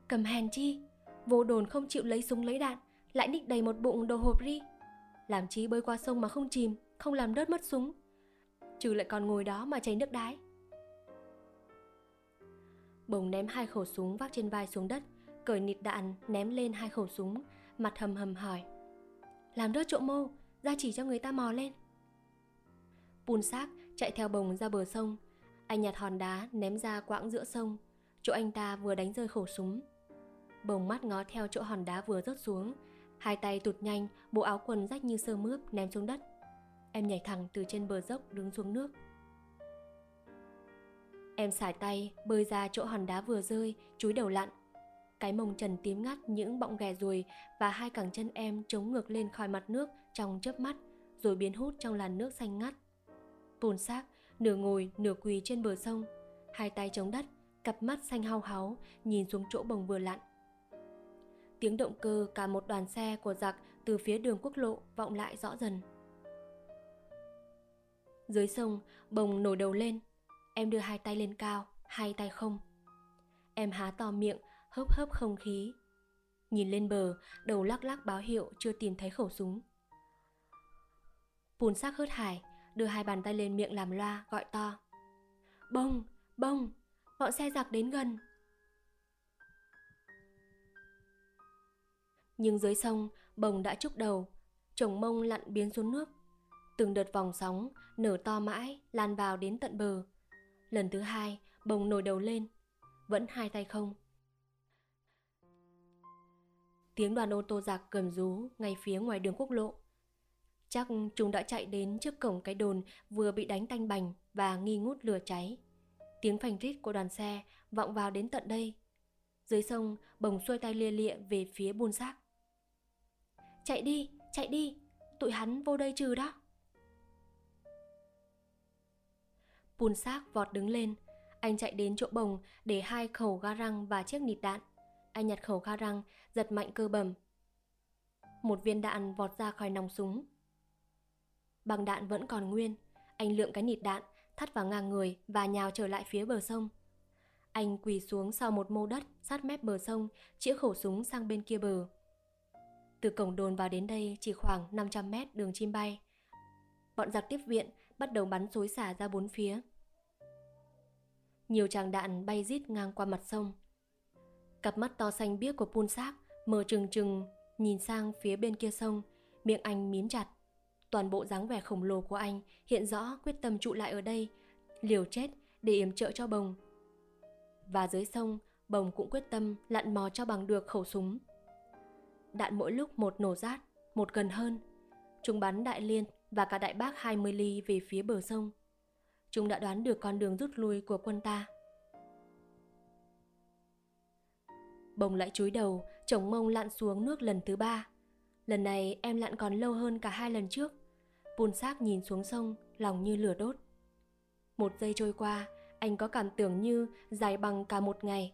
Cầm hèn chi, vô đồn không chịu lấy súng lấy đạn, lại đích đầy một bụng đồ hộp ri. Làm chi bơi qua sông mà không chìm, không làm đớt mất súng. Chứ lại còn ngồi đó mà chảy nước đái. Bồng ném hai khẩu súng vác trên vai xuống đất, cởi nịt đạn ném lên hai khẩu súng, mặt hầm hầm hỏi. Làm đớt chỗ mô, ra chỉ cho người ta mò lên. Pulsark chạy theo Bồng ra bờ sông. Anh nhặt hòn đá ném ra quãng giữa sông, chỗ anh ta vừa đánh rơi khẩu súng. Bồng mắt ngó theo chỗ hòn đá vừa rớt xuống, hai tay tụt nhanh, bộ áo quần rách như sơ mướp ném xuống đất. Em nhảy thẳng từ trên bờ dốc đứng xuống nước. Em sải tay bơi ra chỗ hòn đá vừa rơi, chúi đầu lặn. Cái mông trần tím ngắt những bọng ghè ruồi và hai cẳng chân em chống ngược lên khỏi mặt nước trong chớp mắt, rồi biến hút trong làn nước xanh ngắt. Pulsark nửa ngồi nửa quỳ trên bờ sông, hai tay chống đất, cặp mắt xanh hau háu nhìn xuống chỗ Bồng vừa lặn. Tiếng động cơ cả một đoàn xe của giặc từ phía đường quốc lộ vọng lại rõ dần. Dưới sông, Bồng nổi đầu lên. Em đưa hai tay lên cao, hai tay không. Em há to miệng, hớp hớp không khí. Nhìn lên bờ, đầu lắc lắc báo hiệu chưa tìm thấy khẩu súng. Pulsark hớt hải, đưa hai bàn tay lên miệng làm loa, gọi to. Bồng, Bồng, bọn xe giặc đến gần. Nhưng dưới sông, Bồng đã trúc đầu, chồng mông lặn biến xuống nước. Từng đợt vòng sóng nở to mãi, lan vào đến tận bờ. Lần thứ hai, Bồng nổi đầu lên, vẫn hai tay không. Tiếng đoàn ô tô giặc gầm rú ngay phía ngoài đường quốc lộ. Chắc chúng đã chạy đến trước cổng cái đồn vừa bị đánh tanh bành và nghi ngút lửa cháy. Tiếng phanh rít của đoàn xe vọng vào đến tận đây. Dưới sông, Bồng xuôi tay lia lịa về phía Pulsark. Chạy đi, chạy đi, tụi hắn vô đây trừ đó. Pulsark vọt đứng lên. Anh chạy đến chỗ Bồng để hai khẩu ga răng và chiếc nịt đạn. Anh nhặt khẩu ga răng, giật mạnh cơ bầm. Một viên đạn vọt ra khỏi nòng súng. Bằng đạn vẫn còn nguyên. Anh lượm cái nịt đạn, thắt vào ngang người và nhào trở lại phía bờ sông. Anh quỳ xuống sau một mô đất sát mép bờ sông, chĩa khẩu súng sang bên kia bờ. Từ cổng đồn vào đến đây chỉ khoảng năm trăm mét đường chim bay. Bọn giặc tiếp viện bắt đầu bắn xối xả ra bốn phía. Nhiều tràng đạn bay rít ngang qua mặt sông. Cặp mắt to xanh biếc của Pulsark mở trừng trừng nhìn sang phía bên kia sông, miệng anh mím chặt. Toàn bộ dáng vẻ khổng lồ của anh hiện rõ quyết tâm trụ lại ở đây, liều chết để yểm trợ cho Bồng. Và dưới sông, Bồng cũng quyết tâm lặn mò cho bằng được khẩu súng. Đạn mỗi lúc một nổ rát, một gần hơn. Chúng bắn đại liên và cả đại bác hai mươi ly về phía bờ sông. Chúng đã đoán được con đường rút lui của quân ta. Bồng lại chúi đầu, chồng mông lặn xuống nước lần thứ ba. Lần này em lặn còn lâu hơn cả hai lần trước. Pulsark nhìn xuống sông, lòng như lửa đốt. Một giây trôi qua, anh có cảm tưởng như dài bằng cả một ngày.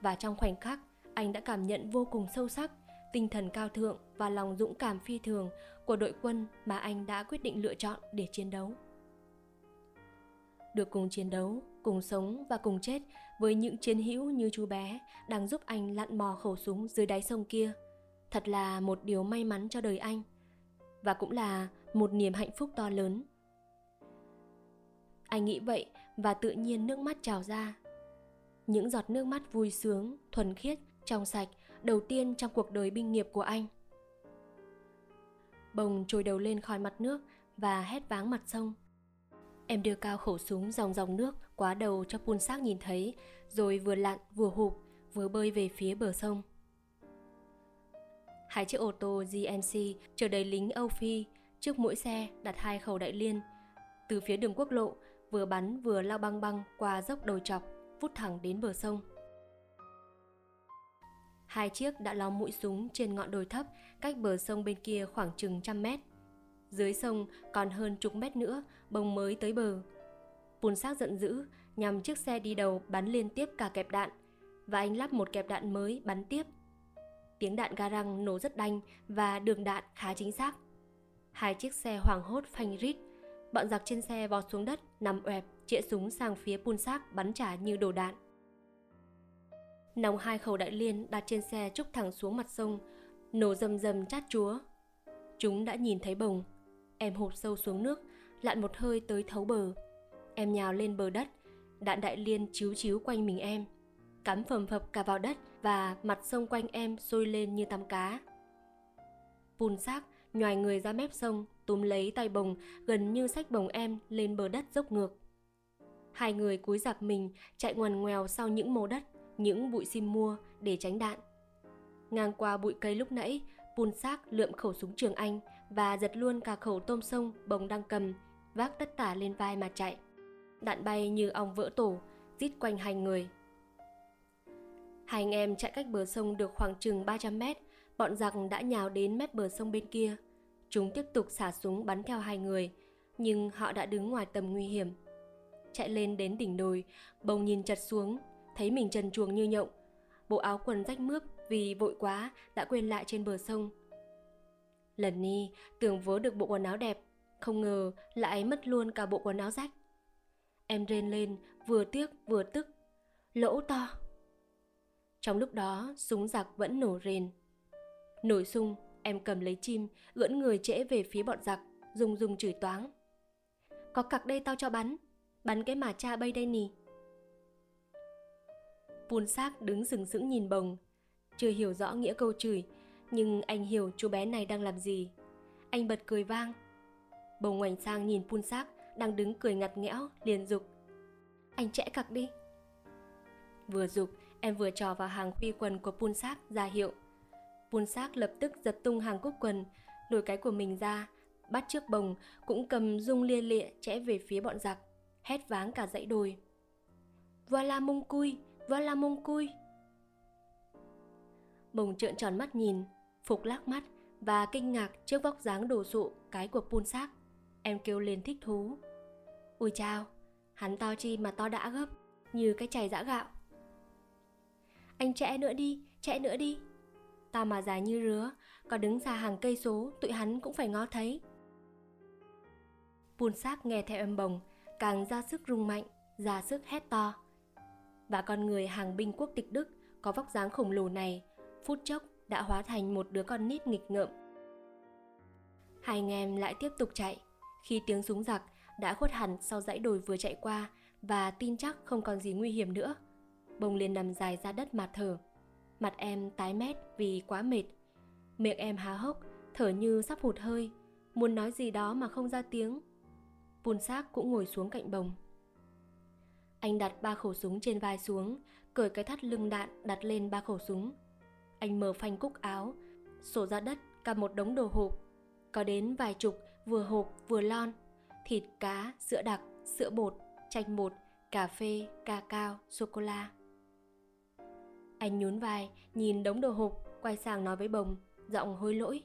Và trong khoảnh khắc, anh đã cảm nhận vô cùng sâu sắc tinh thần cao thượng và lòng dũng cảm phi thường của đội quân mà anh đã quyết định lựa chọn để chiến đấu. được cùng chiến đấu, cùng sống và cùng chết với những chiến hữu như chú bé đang giúp anh lặn mò khẩu súng dưới đáy sông kia. Thật là một điều may mắn cho đời anh, và cũng là một niềm hạnh phúc to lớn. Anh nghĩ vậy và tự nhiên nước mắt trào ra. Những giọt nước mắt vui sướng, thuần khiết, trong sạch đầu tiên trong cuộc đời binh nghiệp của anh. Bồng trồi đầu lên khỏi mặt nước và hét váng mặt sông. Em đưa cao khẩu súng dòng dòng nước quá đầu cho Pulsark nhìn thấy, rồi vừa lặn vừa hụp vừa bơi về phía bờ sông. Hai chiếc ô tô giê em xê chở đầy lính Âu Phi, trước mỗi xe đặt hai khẩu đại liên. Từ phía đường quốc lộ, vừa bắn vừa lao băng băng qua dốc đồi chọc, vút thẳng đến bờ sông. Hai chiếc đã ló mũi súng trên ngọn đồi thấp, cách bờ sông bên kia khoảng chừng trăm mét. Dưới sông còn hơn chục mét nữa, Bồng mới tới bờ. Pulsark giận dữ, nhằm chiếc xe đi đầu bắn liên tiếp cả kẹp đạn, và anh lắp một kẹp đạn mới bắn tiếp. Tiếng đạn ga răng nổ rất đanh và đường đạn khá chính xác. Hai chiếc xe hoảng hốt phanh rít, bọn giặc trên xe vọt xuống đất, nằm oẹp, chĩa súng sang phía Pulsark bắn trả như đồ đạn. Nòng hai khẩu đại liên đặt trên xe trúc thẳng xuống mặt sông, nổ rầm rầm chát chúa. Chúng đã nhìn thấy Bồng. Em hụp sâu xuống nước, lặn một hơi tới thấu bờ. Em nhào lên bờ đất, đạn đại liên chíu chíu quanh mình em, cắm phầm phập cả vào đất và mặt sông quanh em sôi lên như tắm cá. Pulsark nhoài người ra mép sông, túm lấy tay Bồng, gần như xách Bồng em lên bờ đất dốc ngược. Hai người cúi rạp mình chạy ngoằn ngoèo sau những mô đất, những bụi sim mua để tránh đạn. Ngang qua bụi cây lúc nãy, Pulsark lượm khẩu súng trường anh và giật luôn cả khẩu tôm sông Bồng đang cầm, vác tất tả lên vai mà chạy. Đạn bay như ong vỡ tổ, rít quanh hai người. Hai anh em chạy cách bờ sông được khoảng chừng ba trăm mét, bọn giặc đã nhào đến mép bờ sông bên kia. Chúng tiếp tục xả súng bắn theo hai người, nhưng họ đã đứng ngoài tầm nguy hiểm. Chạy lên đến đỉnh đồi, Bồng nhìn chật xuống, thấy mình trần truồng như nhộng. Bộ áo quần rách mướp vì vội quá đã quên lại trên bờ sông. Lần ni tưởng vớ được bộ quần áo đẹp, không ngờ lại mất luôn cả bộ quần áo rách. Em rên lên, vừa tiếc vừa tức. Lỗ to! Trong lúc đó, súng giặc vẫn nổ rền. Nổi sung, em cầm lấy chim, ưỡn người trễ về phía bọn giặc, rùng rùng chửi toáng. Có cặc đây tao cho bắn, bắn cái mà cha bay đây nì. Pulsark đứng sừng sững nhìn Bồng, chưa hiểu rõ nghĩa câu chửi, nhưng anh hiểu chú bé này đang làm gì. Anh bật cười vang. Bồng ngoảnh sang nhìn Pulsark đang đứng cười ngặt nghẽo, liền giục. Anh trễ cặc đi. Vừa giục, em vừa trò vào hàng khuy quần của Pulsark ra hiệu. Pulsark lập tức giật tung hàng cúc quần, lôi cái của mình ra, bắt trước Bồng cũng cầm rung lia lịa chẽ về phía bọn giặc, hét váng cả dãy đồi. Voila mông cui, voila mông cui. Bồng trợn tròn mắt nhìn, phục lác mắt và kinh ngạc trước vóc dáng đồ sộ cái của Pulsark. Em kêu lên thích thú. Ui chao, hắn to chi mà to đã gấp, như cái chày giã gạo. Anh chẽ nữa đi, chẽ nữa đi. Tao mà dài như rứa, có đứng xa hàng cây số, tụi hắn cũng phải ngó thấy. Pulsark nghe theo âm Bồng, càng ra sức rung mạnh, ra sức hét to. Và con người hàng binh quốc tịch Đức có vóc dáng khổng lồ này, phút chốc đã hóa thành một đứa con nít nghịch ngợm. Hai anh em lại tiếp tục chạy, khi tiếng súng giặc đã khuất hẳn sau dãy đồi vừa chạy qua và tin chắc không còn gì nguy hiểm nữa. Bồng liền nằm dài ra đất mà thở. Mặt em tái mét vì quá mệt. Miệng em há hốc, thở như sắp hụt hơi, muốn nói gì đó mà không ra tiếng. Pulsark cũng ngồi xuống cạnh Bồng. Anh đặt ba khẩu súng trên vai xuống, cởi cái thắt lưng đạn đặt lên ba khẩu súng. Anh mở phanh cúc áo, sổ ra đất cả một đống đồ hộp, có đến vài chục, vừa hộp vừa lon. Thịt, cá, sữa đặc, sữa bột, chanh bột, cà phê, cacao, sô-cô-la. Anh nhún vai, nhìn đống đồ hộp, quay sang nói với Bồng, giọng hối lỗi.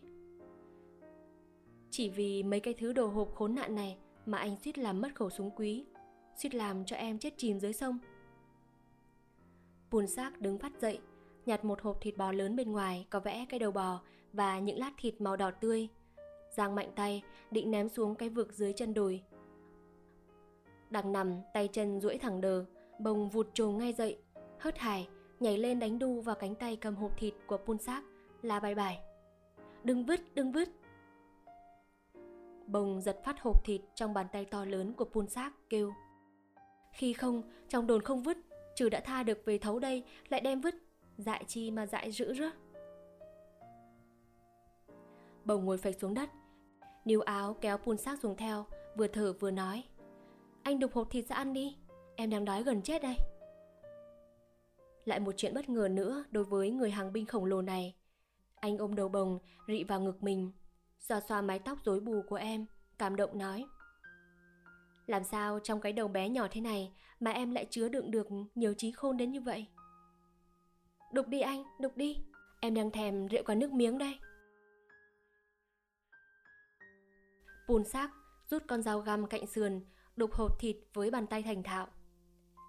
Chỉ vì mấy cái thứ đồ hộp khốn nạn này mà anh suýt làm mất khẩu súng quý, suýt làm cho em chết chìm dưới sông. Pulsark đứng phát dậy, nhặt một hộp thịt bò lớn bên ngoài có vẽ cái đầu bò và những lát thịt màu đỏ tươi, giang mạnh tay định ném xuống cái vực dưới chân đồi. đang nằm tay chân duỗi thẳng đờ, Bồng vụt trồm ngay dậy, hớt hải nhảy lên đánh đu vào cánh tay cầm hộp thịt của Pulsac là bài bài. Đừng vứt, đừng vứt. Bồng giật phát hộp thịt trong bàn tay to lớn của Pulsac kêu. Khi không, trong đồn không vứt, trừ đã tha được về thấu đây lại đem vứt, dại chi mà dại dữ rứa. Bồng ngồi phịch xuống đất, níu áo kéo Pulsac xuống theo, vừa thở vừa nói. Anh đục hộp thịt ra ăn đi, em đang đói gần chết đây. Lại một chuyện bất ngờ nữa đối với người hàng binh khổng lồ này. Anh ôm đầu Bồng, rị vào ngực mình, xoa xoa mái tóc rối bù của em, cảm động nói. Làm sao trong cái đầu bé nhỏ thế này mà em lại chứa đựng được nhiều trí khôn đến như vậy? Đục đi anh, đục đi, em đang thèm rượu cả nước miếng đây. Pulsac rút con dao găm cạnh sườn, đục hộp thịt với bàn tay thành thạo.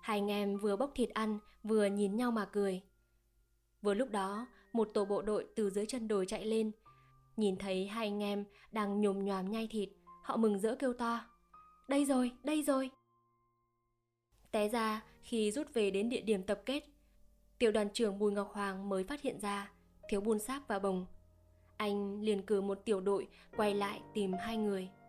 Hai anh em vừa bốc thịt ăn, vừa nhìn nhau mà cười. Vừa lúc đó, một tổ bộ đội từ dưới chân đồi chạy lên. Nhìn thấy hai anh em đang nhồm nhòm nhai thịt, họ mừng rỡ kêu to. Đây rồi, đây rồi. Té ra, khi rút về đến địa điểm tập kết, tiểu đoàn trưởng Bùi Ngọc Hoàng mới phát hiện ra thiếu Pulsac và Bồng. Anh liền cử một tiểu đội quay lại tìm hai người.